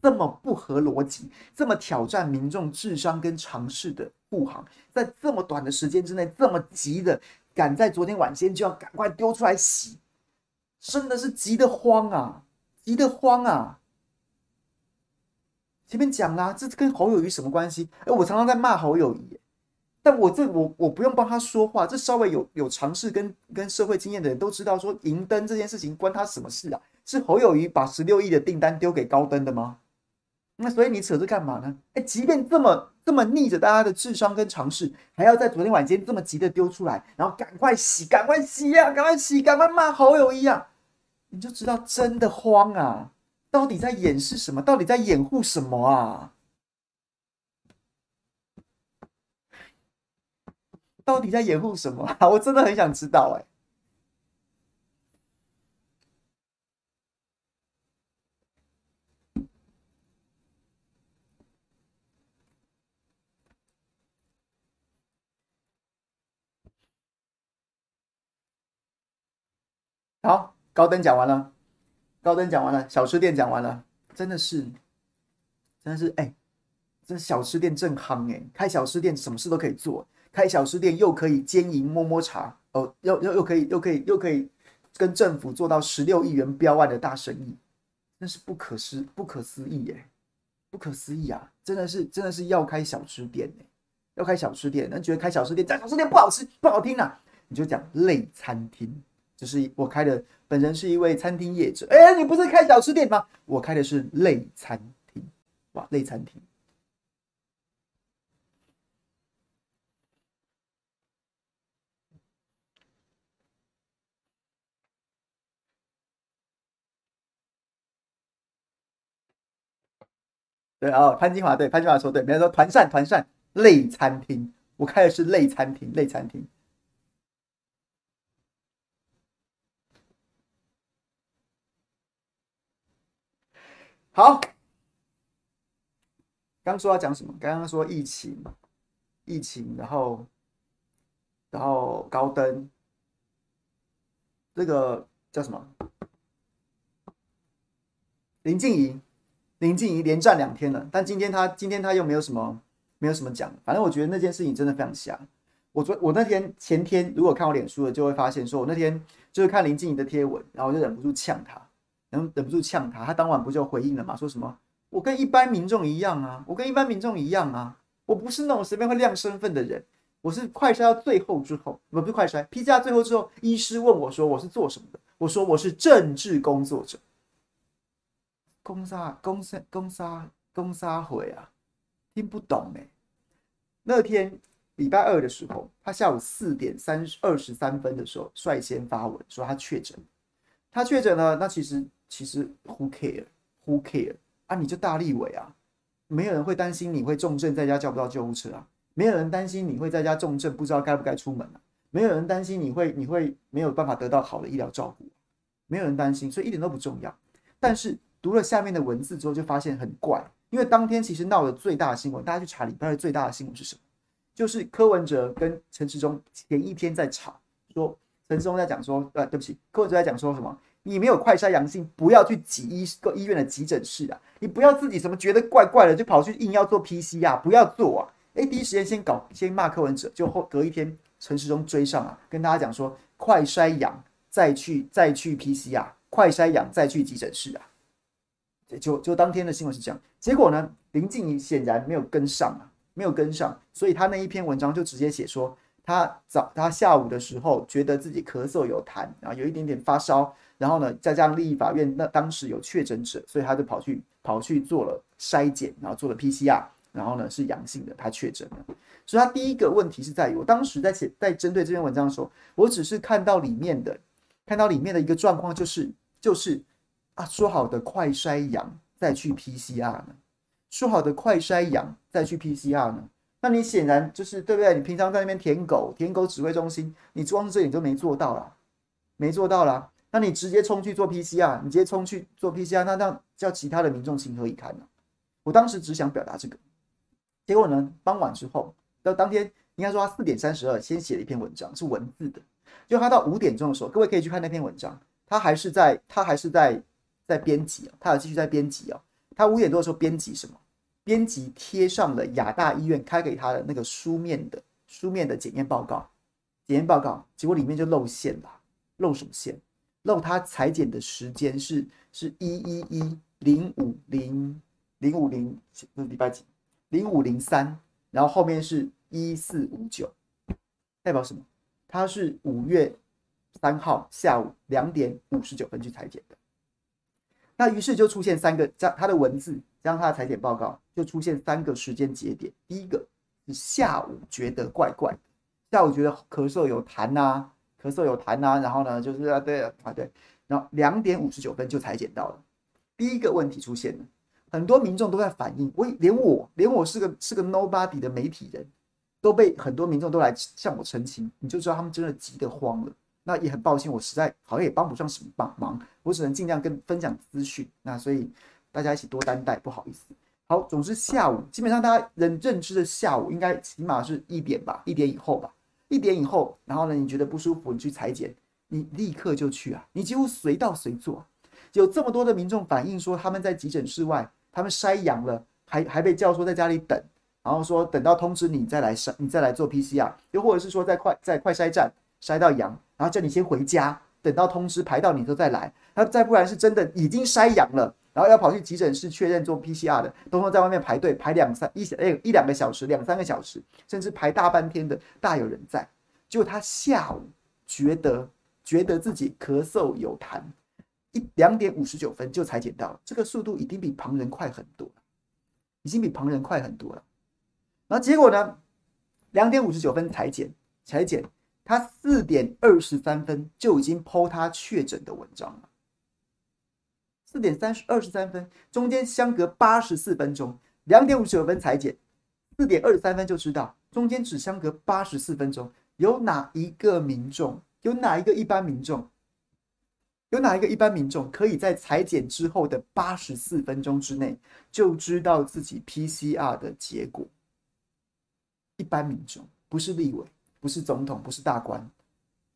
这么不合逻辑，这么挑战民众智商跟常识的护航，在这么短的时间之内，这么急的赶在昨天晚间就要赶快丢出来洗，真的是急得慌啊，急得慌啊！前面讲啦，这跟侯友宜什么关系？哎，我常常在骂侯友宜，但我这我我不用帮他说话，这稍微有有尝试跟跟社会经验的人都知道，说银灯这件事情关他什么事啊？是侯友宜把十六亿的订单丢给高登的吗？那所以你扯这干嘛呢？哎，即便这么这么逆着大家的智商跟常识，还要在昨天晚间这么急的丢出来，然后赶快洗，赶快洗呀、啊，赶快洗，赶快骂侯友宜啊！你就知道真的慌啊！到底在掩饰什么？到底在掩护什么啊？到底在掩护什么啊？我真的很想知道哎、欸。好，高登讲完了。高登讲完了，小吃店讲完了，真的是，真的是，哎、欸，这小吃店正夯哎、欸，开小吃店什么事都可以做，开小吃店又可以兼营摸摸茶，哦，又又又可以又可以又可以跟政府做到十六亿元标案的大生意，真是不可思不可思议哎、欸，不可思议啊，真的是真的是要开小吃店哎、欸，要开小吃店，那觉得开小吃店讲小吃店不好吃不好听啊，你就讲类餐厅。就是我开的，本身是一位餐厅业者。哎，你不是开小吃店吗？我开的是类餐厅，哇，类餐厅。对哦，潘金华对潘金华说对，没人说团扇团扇类餐厅，我开的是类餐厅，类餐厅。好，刚说要讲什么？刚刚说疫情，疫情，然后，然后高登，这个叫什么？林静怡，林静怡连战两天了，但今天他今天他又没有什么没有什么讲，反正我觉得那件事情真的非常瞎。我昨我那天前天如果看我脸书的就会发现，说我那天就是看林静怡的贴文，然后我就忍不住呛他，然后忍不住呛他，他当晚不就回应了嘛，说什么我跟一般民众一样啊，我跟一般民众一样啊，我不是那种随便会亮身份的人，我是快筛到最后之后，不是快筛 P C R 最后之后，医师问我说我是做什么的，我说我是政治工作者。公杀公杀公杀公杀回啊，听不懂哎、欸。那天礼拜二的时候，他下午四点三二十三分的时候率先发文说他确诊，他确诊了。那其实其实 who care who care 啊，你就大立委啊，没有人会担心你会重症在家叫不到救护车啊，没有人担心你会在家重症不知道该不该出门啊，没有人担心你会你会没有办法得到好的医疗照顾，没有人担心，所以一点都不重要。但是读了下面的文字之后，就发现很怪，因为当天其实闹的最大的新闻，大家去查礼拜二最大的新闻是什么？就是柯文哲跟陈时中前一天在吵，说陈时中在讲说，呃，对不起，柯文哲在讲说什么？你没有快筛阳性，不要去挤医医院的急诊室啊，你不要自己什么觉得怪怪的就跑去硬要做 P C R 啊，不要做啊！哎，第一时间先搞先骂柯文哲，就后隔一天陈时中追上啊，跟大家讲说，快筛阳再去再去 P C R 啊，快筛阳再去急诊室啊。就, 就当天的新闻是这样，结果呢，林静怡显然没有跟上啊，没有跟上，所以他那一篇文章就直接写说，他早他下午的时候觉得自己咳嗽有痰，然后有一点点发烧，然后呢，再加上立立法院那当时有确诊者，所以他就跑去跑去做了筛检，然后做了 P C R， 然后呢是阳性的，他确诊了。所以他第一个问题是在于，我当时在写在针对这篇文章的时候，我只是看到里面的看到里面的一个状况就是就是。啊，说好的快筛阳再去 P C R 呢？说好的快筛阳再去 P C R 呢？那你显然就是对不对？你平常在那边舔狗，舔狗指挥中心，你光是这点就没做到啦，没做到啦。那你直接冲去做 P C R， 你直接冲去做 P C R， 那让叫其他的民众情何以堪呢、啊？我当时只想表达这个，结果呢，傍晚之后到当天，应该说他四点三十二先写了一篇文章，是文字的，就他到五点钟的时候，各位可以去看那篇文章，他还是在，他还是在。在编辑、哦、他有继续在编辑、哦、他五点多的时候编辑什么？编辑贴上了亚大医院开给他的那个书面的书面的检验报告，检验报告，结果里面就露馅了，露什么馅？露他采检的时间是是一一一零五零零五零，不是礼拜几？零五零三，然后后面是一四五九，代表什么？他是五月三号下午两点五十九分去采检的。那于是就出现三个，他的文字加上他的采检报告，就出现三个时间节点。第一个是下午觉得怪怪的，下午觉得咳嗽有痰啊，咳嗽有痰啊，然后呢就是啊对啊对，然后两点五十九分就采检到了。第一个问题出现了，很多民众都在反映，我连我连我是个是个 nobody 的媒体人，都被很多民众都来向我澄清，你就知道他们真的急得慌了。那也很抱歉，我实在好像也帮不上什么忙，我只能尽量跟分享资讯。那所以大家一起多担待，不好意思。好，总之下午基本上大家人认知的下午应该起码是一点吧，一点以后吧，一点以后，然后呢你觉得不舒服，你去采检，你立刻就去啊，你几乎随到随做。有这么多的民众反映说他们在急诊室外，他们筛阳了，还还被叫说在家里等，然后说等到通知你再来筛，你再来做 P C R， 又或者是说在快在快筛站筛到阳。然后叫你先回家，等到通知排到你都再来。那再不然是真的已经筛阳了，然后要跑去急诊室确认做 P C R 的，都在外面排队排两三一一两个小时、两三个小时，甚至排大半天的，大有人在。结果他下午觉得觉得自己咳嗽有痰，一两点五十九分就采检到了，这个速度已经比旁人快很多了，已经比旁人快很多了。然后结果呢，两点五十九分采检，采检。他四点二十三分就已经 po 他确诊的文章了，四点三十二十三分，中间相隔八十四分钟，两点五十九分采检，四点二三分就知道，中间只相隔八十四分钟。有哪一个民众，有哪一个一般民众，有哪一个一般民众可以在裁剪之后的八十四分钟之内就知道自己 P C R 的结果？一般民众，不是立委，不是总统，不是大官。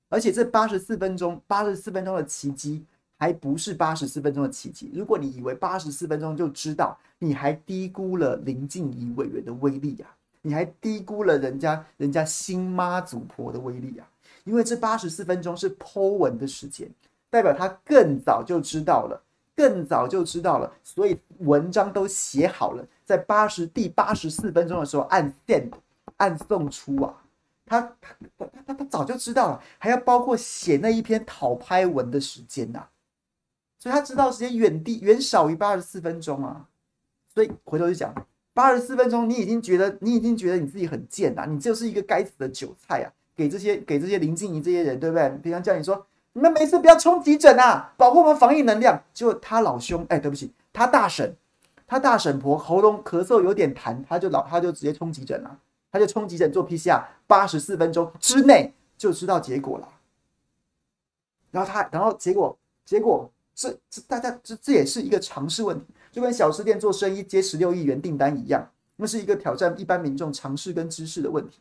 而且这八十四分钟， 八十四分钟的奇迹还不是八十四分钟的奇迹。如果你以为八十四分钟就知道，你还低估了林静怡委员的威力啊，你还低估了人家人家新妈祖婆的威力啊。因为这八十四分钟是 po 文的时间，代表他更早就知道了，更早就知道了，所以文章都写好了，在八十第八十四分钟的时候按 send 按送出啊。他他他他早就知道了，还要包括写那一篇讨拍文的时间呐、啊，所以他知道时间远低远少于八十四分钟啊。所以回头就讲八十四分钟，你已经觉得你已经觉得你自己很贱呐、啊，你就是一个该死的韭菜啊！给这些给这些林静怡这些人，对不对？平常叫你说你们没事不要冲急诊啊，保护我们防疫能量。结果他老兄，哎，对不起，他大婶，他大婶婆喉咙咳嗽有点痰，他就老他就直接冲急诊了、啊。他就冲急诊做 P C R，八十四分钟之内就知道结果了。然后他，然后结果，结果这这大家这这也是一个常识问题，就跟小吃店做生意接十六亿元订单一样，那是一个挑战一般民众常识跟知识的问题。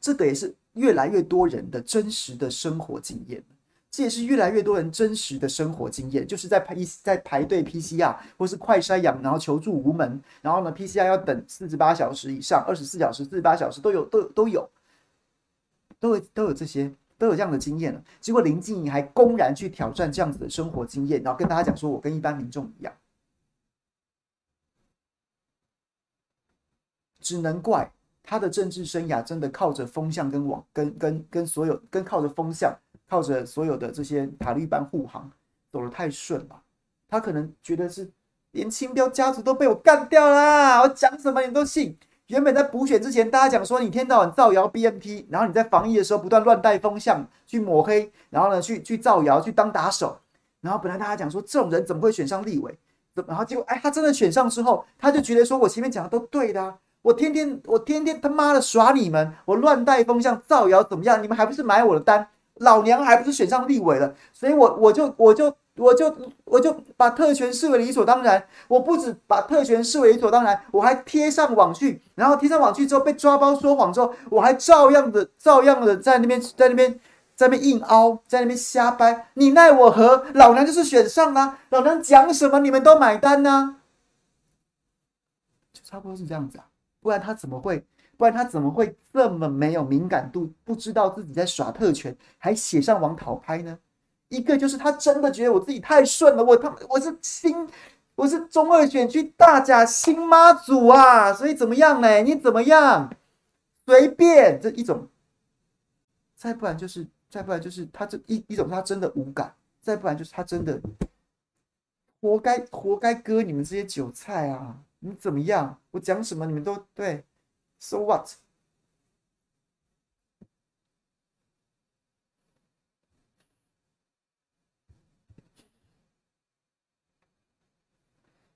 这个也是越来越多人的真实的生活经验，这也是越来越多人真实的生活经验，就是在排在排队 P C R 或是快筛阳，然后求助无门，然后呢 P C R 要等四十八小时以上，二十四小时、四十八小时都有都都有都有都有这些都有这样的经验了。结果林静怡还公然去挑战这样子的生活经验，然后跟大家讲说，我跟一般民众一样，只能怪他的政治生涯真的靠着风向跟网跟跟跟所有跟靠着风向。靠着所有的这些塔利班护航走得太顺了，他可能觉得是连清标家族都被我干掉啦，我讲什么你都信。原本在补选之前，大家讲说你一天到晚造谣 B M T， 然后你在防疫的时候不断乱带风向去抹黑，然后呢去去造谣去当打手，然后本来大家讲说这种人怎么会选上立委，然后结果哎他真的选上之后，他就觉得说我前面讲的都对的、啊。我天天我天天他妈的耍你们，我乱带风向造谣怎么样？你们还不是买我的单？老娘还不是选上立委了，所以我我就我就我就我就把特权视为理所当然。我不止把特权视为理所当然，我还贴上网去，然后贴上网去之后被抓包说谎之后，我还照样的照样的在那边在那边在那边硬凹，在那边瞎掰，你奈我何？老娘就是选上啦、啊，老娘讲什么你们都买单啊，就差不多是这样子啊，不然他怎么会？不然他怎么会这么没有敏感度，不知道自己在耍特权，还写上网讨拍呢？一个就是他真的觉得我自己太顺了，我他我是新，我是中二选区大甲新妈祖啊，所以怎么样呢？你怎么样？随便这一种。再不然就是，再不然就是他这一一种他真的无感，再不然就是他真的活该活该割你们这些韭菜啊！你怎么样？我讲什么你们都对。So what？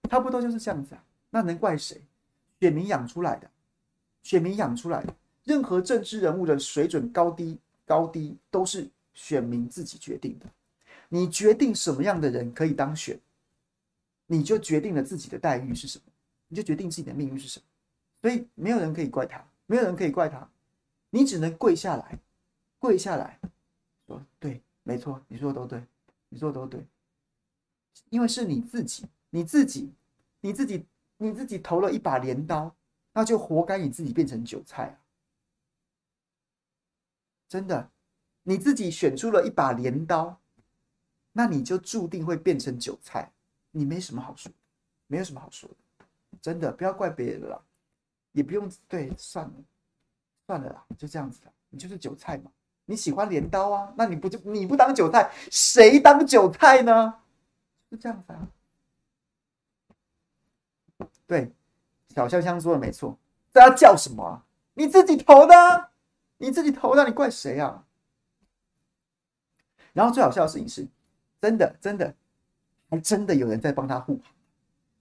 差不多就是这样子啊，那能怪谁？选民养出来的，选民养出来的。任何政治人物的水准高低，高低都是选民自己决定的。你决定什么样的人可以当选，你就决定了自己的待遇是什么，你就决定自己的命运是什么。所以没有人可以怪他，没有人可以怪他，你只能跪下来，跪下来，说对，没错，你说的都对，你说的都对，因为是你自己，你自己，你自己，你自己投了一把镰刀，那就活该你自己变成韭菜啊！真的，你自己选出了一把镰刀，那你就注定会变成韭菜，你没什么好说，没有什么好说的，真的，不要怪别人了啦。也不用对，算了，算了啦，就这样子啦。你就是韭菜嘛，你喜欢镰刀啊，那你不就你不当韭菜，谁当韭菜呢？就这样子啊。对，小香香说的没错，大家叫什么啊？你自己投的、啊，你自己投的，你怪谁啊？然后最好笑的事情是，真的真的，还真的有人在帮他护航，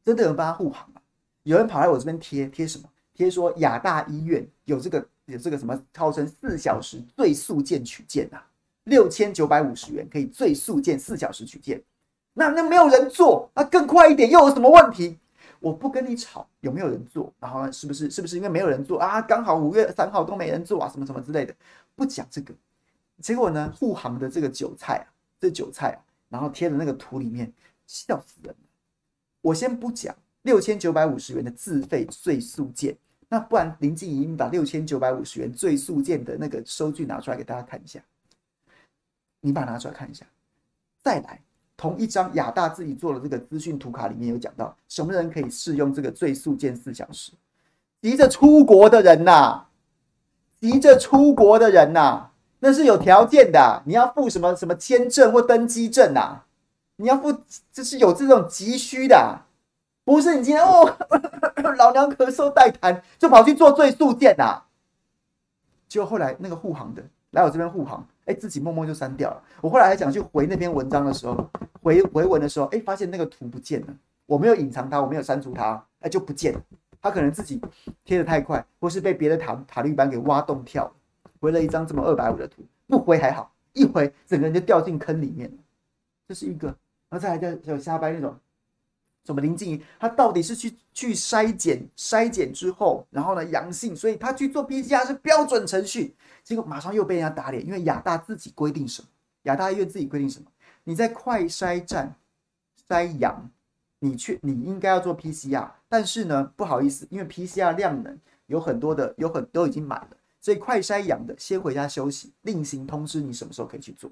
真的有人帮他护航啊！有人跑来我这边贴贴什么？贴说亚大医院有这个有这个什么号称四小时最速件取件啊，六千九百五十元可以最速件四小时取件，那那没有人做，那更快一点又有什么问题？我不跟你吵有没有人做，然后是不是是不是因为没有人做啊？刚好五月三号都没人做啊，什么什么之类的，不讲这个。结果呢，护航的这个韭菜啊，这韭菜啊，然后贴的那个图里面，笑死人了。我先不讲六千九百五十元的自费最速件，那不然林静怡把六千九百五十元最速件的那个收据拿出来给大家看一下，你把它拿出来看一下，再来。同一张亚大自己做的这个资讯图卡里面有讲到，什么人可以适用这个最速件四小时？急着出国的人呐、啊，急着出国的人呐、啊，那是有条件的、啊，你要付什么什么签证或登机证呐、啊，你要付，这是有这种急需的、啊，不是你今天哦老娘咳嗽带痰就跑去做最速件呐、啊，结果后来那个护航的来我这边护航。哎，自己默默就删掉了。我后来还想去回那篇文章的时候，回回文的时候，哎，发现那个图不见了。我没有隐藏它，我没有删除它，哎，就不见了。他可能自己贴的太快，或是被别的塔塔绿班给挖洞跳了，回了一张这么二百五十的图。不回还好，一回整个人就掉进坑里面了。这是一个，然后再来有瞎掰那种，什么林静怡，他到底是去去筛检，筛检之后，然后呢阳性，所以他去做 P C R 是标准程序。结果马上又被人家打脸，因为亚大自己规定什么？亚大医院自己规定什么？你在快筛站筛阳，你去你应该要做 P C R， 但是呢，不好意思，因为 P C R 量能有很多的，有很都已经满了，所以快筛阳的先回家休息，另行通知你什么时候可以去做。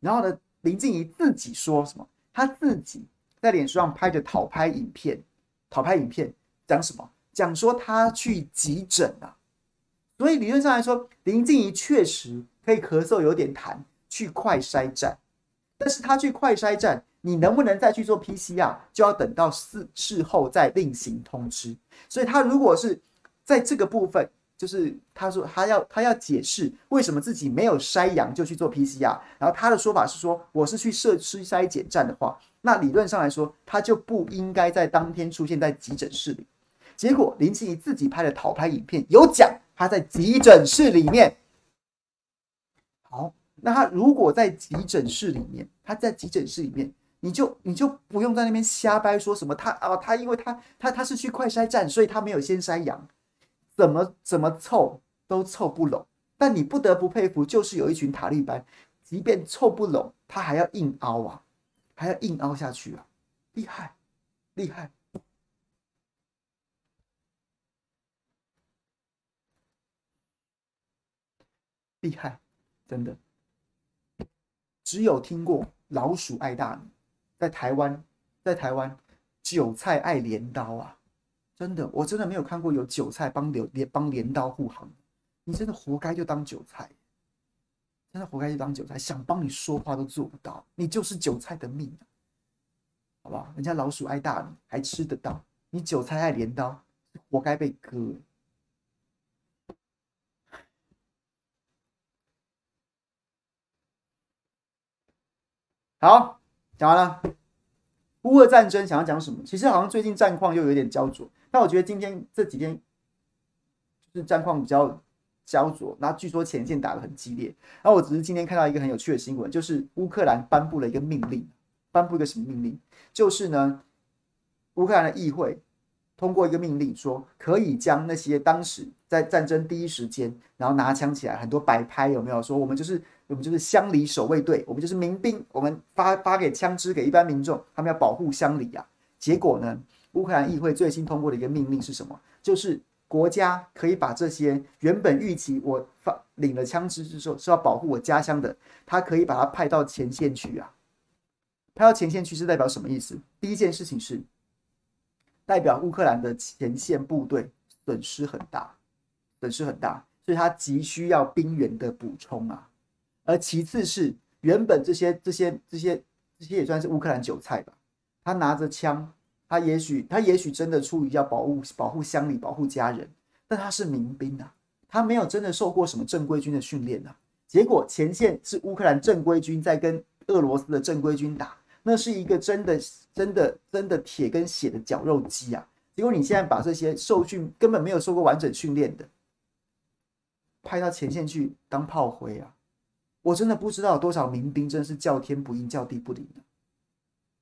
然后呢，林静怡自己说什么？她自己在脸书上拍的讨拍影片，讨拍影片讲什么？讲说她去急诊啊。所以理论上来说，林静怡确实可以咳嗽有点痰去快筛站，但是他去快筛站，你能不能再去做 P C R， 就要等到事后再另行通知。所以他如果是在这个部分，就是他说他要他要解释为什么自己没有筛阳就去做 P C R， 然后他的说法是说我是去社区筛检站的话，那理论上来说他就不应该在当天出现在急诊室里。结果林静怡自己拍的讨拍影片有讲。他在急诊室里面，好，那他如果在急诊室里面，他在急诊室里面，你就你就不用在那边瞎掰说什么他啊，他因为他他他是去快筛站，所以他没有先筛阳，怎么怎么凑都凑不拢。但你不得不佩服，就是有一群塔利班，即便凑不拢，他还要硬凹啊，还要硬凹下去啊，厉害，厉害。厉害，真的。只有听过老鼠爱大米，在台湾，在台湾，韭菜爱镰刀啊！真的，我真的没有看过有韭菜帮镰帮镰刀护航。你真的活该就当韭菜，真的活该就当韭菜，想帮你说话都做不到，你就是韭菜的命啊，好不好？人家老鼠爱大米还吃得到，你韭菜爱镰刀，活该被割。好，讲完了。乌俄战争想要讲什么？其实好像最近战况又有点焦灼。那我觉得今天这几天就是战况比较焦灼，然后据说前线打得很激烈。然后我只是今天看到一个很有趣的新闻，就是乌克兰颁布了一个命令，颁布一个什么命令？就是呢，乌克兰的议会通过一个命令说，可以将那些当时在战争第一时间，然后拿枪起来很多白拍有没有？说我们就是。我们就是乡里守卫队，我们就是民兵，我们 发, 发给枪支给一般民众，他们要保护乡里啊。结果呢，乌克兰议会最新通过的一个命令是什么？就是国家可以把这些原本预期我发领了枪支之后是要保护我家乡的，他可以把它派到前线去啊。派到前线去是代表什么意思？第一件事情是代表乌克兰的前线部队损失很大，损失很大，所以他急需要兵员的补充啊。而其次是原本这些这些这些这些也算是乌克兰韭菜吧，他拿着枪，他也许他也许真的出于要保护保护乡里保护家人，但他是民兵啊，他没有真的受过什么正规军的训练啊。结果前线是乌克兰正规军在跟俄罗斯的正规军打，那是一个真的真的真的铁跟血的绞肉机啊。结果你现在把这些受训根本没有受过完整训练的，派到前线去当炮灰啊！我真的不知道有多少民兵真是叫天不应，叫地不灵啊。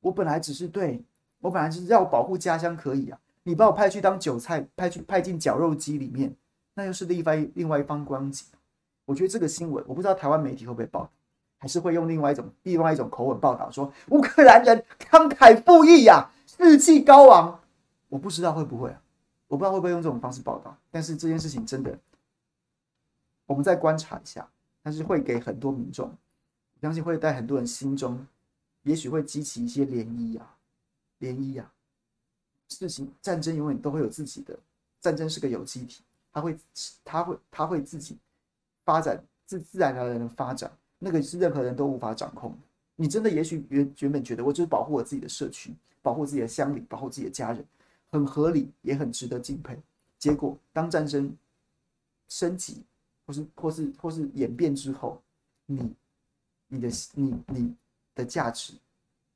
我本来只是对我本来是要保护家乡可以啊，你把我派去当韭菜，派去派进绞肉机里面，那又是另外另外一方光景。我觉得这个新闻，我不知道台湾媒体会不会报道，还是会用另外一种另外一种口吻报道说乌克兰人慷慨赴义呀，士气高昂。我不知道会不会啊，我不知道会不会用这种方式报道。但是这件事情真的，我们再观察一下，但是会给很多民众，我相信会在很多人心中，也许会激起一些涟漪啊，涟漪啊。事情战争永远都会有自己的，战争是个有机体，它会它会它会自己发展，自自然而然的发展。那个是任何人都无法掌控的。你真的也许原原本觉得我就是保护我自己的社区，保护自己的乡里，保护自己的家人，很合理，也很值得敬佩。结果当战争升级，或是或是或是演变之后，你你的你你的价值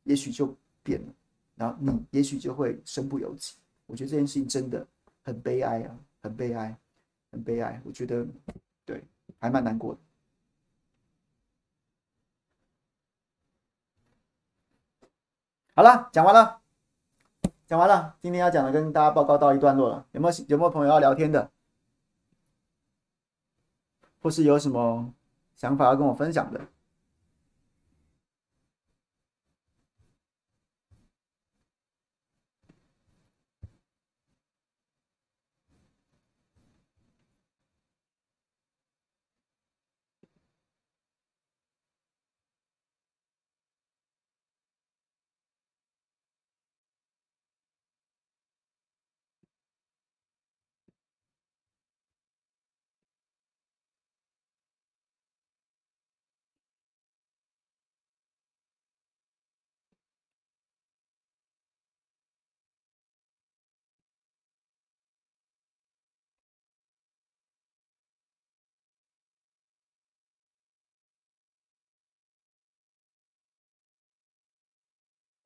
也许就变了，然后你也许就会身不由己。我觉得这件事情真的很悲哀啊，很悲哀，很悲哀。我觉得对，还蛮难过的。好了，讲完了，讲完了。今天要讲的跟大家报告到一段落了。有没有有没有朋友要聊天的，或是有什么想法要跟我分享的？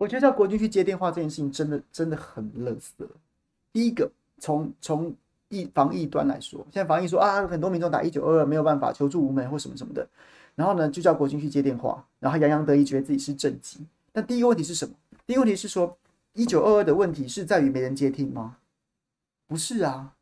我觉得叫国军去接电话这件事情真的真的很垃圾。第一个，从从防疫端来说，现在防疫说啊，很多民众打一九二二没有办法求助无门或什么什么的，然后呢就叫国军去接电话，然后洋洋得意觉得自己是正极。但第一个问题是什么？第一个问题是说一九二二的问题是在于没人接听吗？不是啊。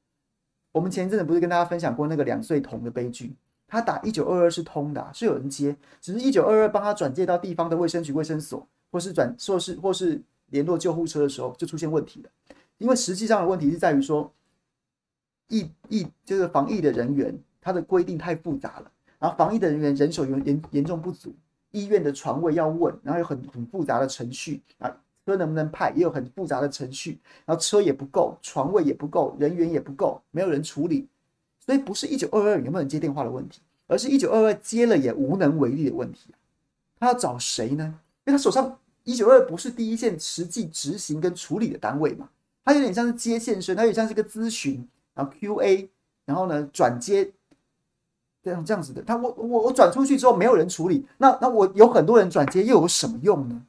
我们前一阵子不是跟大家分享过那个两岁童的悲剧，他打一九二二是通的、啊、是有人接，只是一九二二帮他转介到地方的卫生局卫生所，或是转或是或是联络救护车的时候就出现问题了。因为实际上的问题是在于说疫疫就是防疫的人员他的规定太复杂了，然后防疫的人员人手严严重不足，医院的床位要问，然后有很很复杂的程序啊，车能不能派也有很复杂的程序，然后车也不够，床位也不够，人员也不够，没有人处理。所以不是一九二二有没有人接电话的问题，而是一九二二接了也无能为力的问题。他要找谁呢？因为他手上一九二二不是第一线实际执行跟处理的单位嘛，他有点像是接线生，他有点像是个咨询，然后 Q A， 然后呢转接，这样这样子的。他我我我转出去之后没有人处理，那那我有很多人转接又有什么用呢？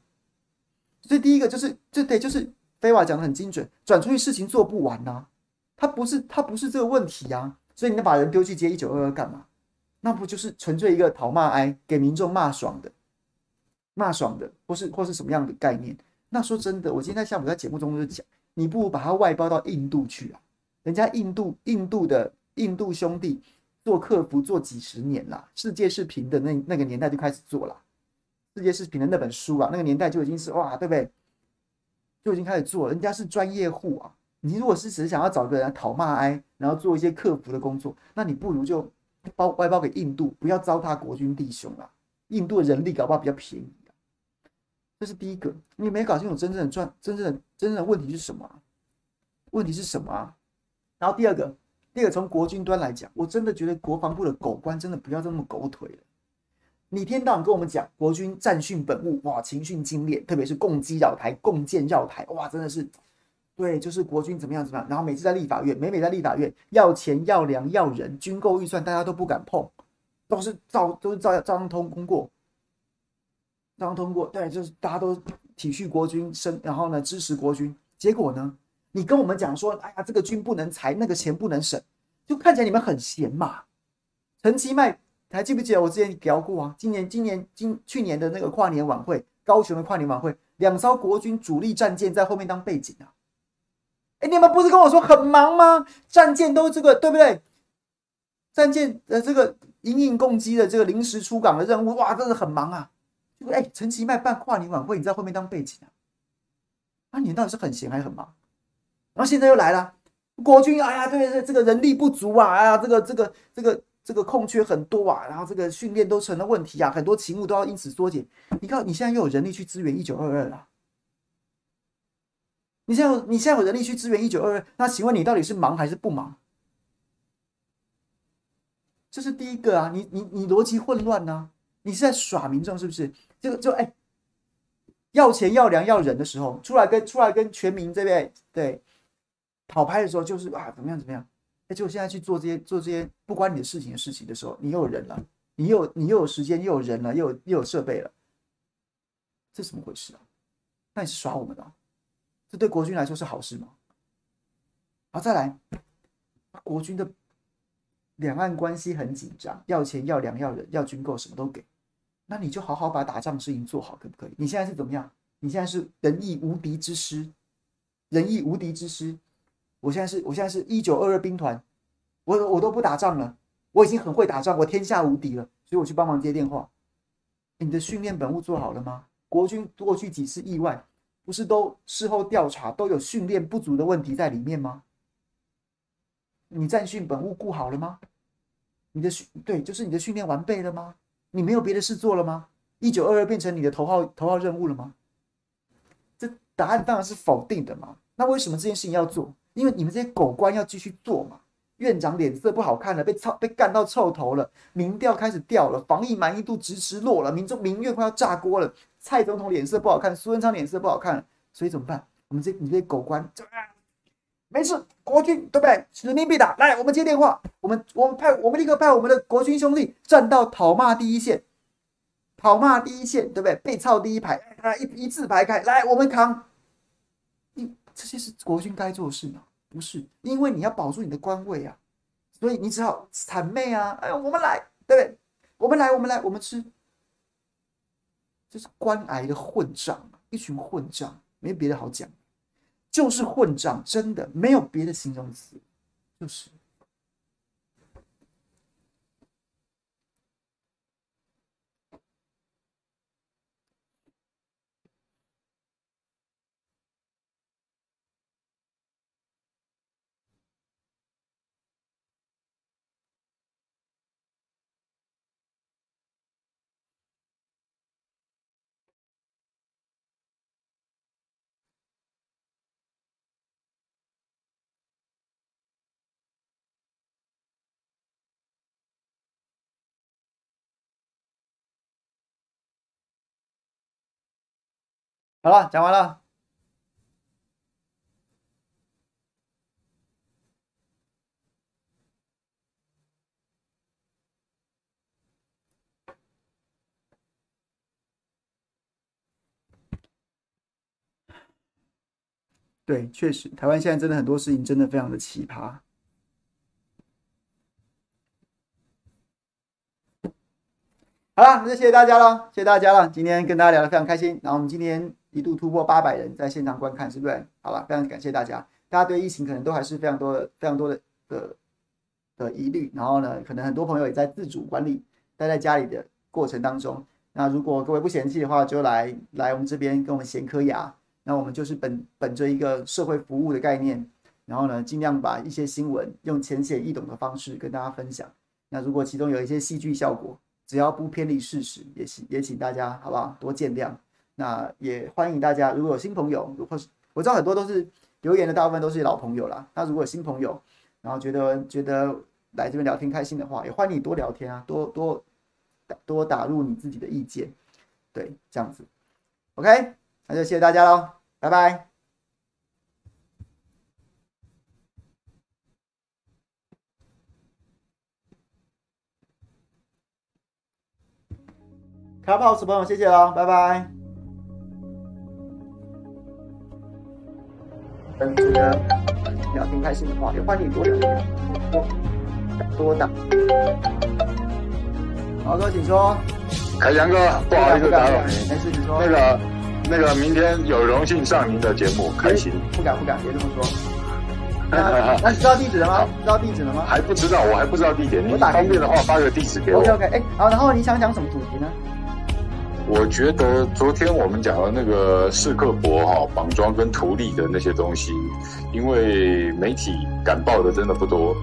所以第一个就是这对，就是飞娃讲的很精准，转出去事情做不完啊，他不是他不是这个问题啊，所以你把人丢去接一九二二干嘛？那不就是纯粹一个讨骂哀，给民众骂爽的？骂爽的，或是或是什么样的概念？那说真的，我今天在下午在节目中就讲，你不如把它外包到印度去啊！人家印度印度的印度兄弟做客服做几十年啦，世界是平的那那个年代就开始做啦，世界是平的那本书啊，那个年代就已经是哇，对不对？就已经开始做了，人家是专业户啊。你如果是只是想要找个人讨骂哀，然后做一些客服的工作，那你不如就包外包给印度，不要糟蹋国军弟兄啦。印度的人力搞不好比较便宜。这是第一个，你没搞清楚真正的赚真正的真正的问题是什么、啊？问题是什么啊？然后第二个，第二个从国军端来讲，我真的觉得国防部的狗官真的不要这么狗腿了。你一天到晚跟我们讲国军战训本务，哇，勤训精炼，特别是共机绕台、共建绕台，哇，真的是，对，就是国军怎么样怎么样。然后每次在立法院，每每在立法院要钱要粮要人，军购预算大家都不敢碰，都是照都是照照样通通过。刚通过，对，就是大家都体恤国军，然后呢支持国军。结果呢，你跟我们讲说，哎呀，这个军不能裁，那个钱不能省，就看起来你们很闲嘛。陈其迈还记不记得我之前聊过啊？今年、今年、今去年的那个跨年晚会，高雄的跨年晚会，两艘国军主力战舰在后面当背景啊。哎，你们不是跟我说很忙吗？战舰都这个对不对？战舰呃，这个因应共机的这个临时出港的任务，哇，真的很忙啊。哎，陈其迈办跨年晚会，你在后面当背景啊？啊，你到底是很闲还是很忙？然后现在又来了，国军哎呀，对对，这个人力不足啊，哎呀，这个这个这个这个空缺很多啊，然后这个训练都成了问题啊，很多勤务都要因此缩减。你看，你现在又有人力去支援一九二二了。你现在有你现在有人力去支援一九二二，那请问你到底是忙还是不忙？这是第一个啊，你你你逻辑混乱啊，你是在耍民众是不是？就就哎，要钱要粮要人的时候，出来跟出来跟全民这边对讨拍的时候，就是啊怎么样怎么样，哎，结果现在去做这些做这些不关你的事情的事情的时候，你又有人了，你又你又有时间，又有人了，又有又有设备了，这是怎么回事啊？那你是耍我们啊？这对国军来说是好事吗？好，再来，国军的两岸关系很紧张，要钱要粮要人要军购，什么都给。那你就好好把打仗的事情做好，可不可以？你现在是怎么样？你现在是仁义无敌之师，仁义无敌之师。我现在是，我现在是一九二二兵团，我我都不打仗了，我已经很会打仗，我天下无敌了，所以我去帮忙接电话。你的训练本务做好了吗？国军过去几次意外，不是都事后调查都有训练不足的问题在里面吗？你战训本务顾好了吗？你的训对，就是你的训练完备了吗？你没有别的事做了吗？一九二二变成你的头号头号任务了吗？这答案当然是否定的嘛。那为什么这件事情要做？因为你们这些狗官要继续做嘛。院长脸色不好看了，被操被干到臭头了，民调开始掉了，防疫满意度直直落了，民众民怨快要炸锅了。蔡总统脸色不好看，苏贞昌脸色不好看了，所以怎么办？我们这你这些狗官，没事，国军对不对？使命必达。来，我们接电话，我们我们派，我们立刻派我们的国军兄弟站到讨骂第一线，讨骂第一线，对不对？被操第一排，一一字排开，来，我们扛。你这些是国军该做的事吗？不是，因为你要保住你的官位啊，所以你只好谄媚啊，哎，我们来，对不对？我们来，我们来，我们吃。这是官癌的混账，一群混账，没别的好讲。就是混账，真的没有别的形容词，就是。好了，讲完了。对，确实，台湾现在真的很多事情真的非常的奇葩。好了，那就谢谢大家了，谢谢大家了。今天跟大家聊得非常开心，然后我们今天一度突破八百人在现场观看，是不是？好了，非常感谢大家。大家对疫情可能都还是非常多的、非常多的的的疑虑。然后呢，可能很多朋友也在自主管理、待在家里的过程当中。那如果各位不嫌弃的话，就来来我们这边跟我们闲磕牙。那我们就是本本着一个社会服务的概念，然后呢，尽量把一些新闻用浅显易懂的方式跟大家分享。那如果其中有一些戏剧效果，只要不偏离事实，也请也请大家好不好多见谅。那也欢迎大家，如果有新朋友，如果我知道很多都是留言的，大部分都是老朋友啦。那如果有新朋友，然后觉得觉得来这边聊天开心的话，也欢迎你多聊天啊，多多多打入你自己的意见，对，这样子。OK， 那就谢谢大家喽，拜拜。Clubhouse 朋友，谢谢喽，拜拜。跟这个聊天开心的话，有话题多聊聊，多多打。豪哥，请说。哎，杨哥，不好意思打扰您。没事，你说。那个，那个，明天有荣幸上您的节目，开心。不敢不敢，别这么说。那那知道地址了吗？知道地址了吗？还不知道，我还不知道地址。你方便的话发个地址给我。OK OK， 哎，好，然后你想讲什么主题呢？我觉得昨天我们讲了那个史克伯哈绑桩跟图利的那些东西，因为媒体敢报的真的不多。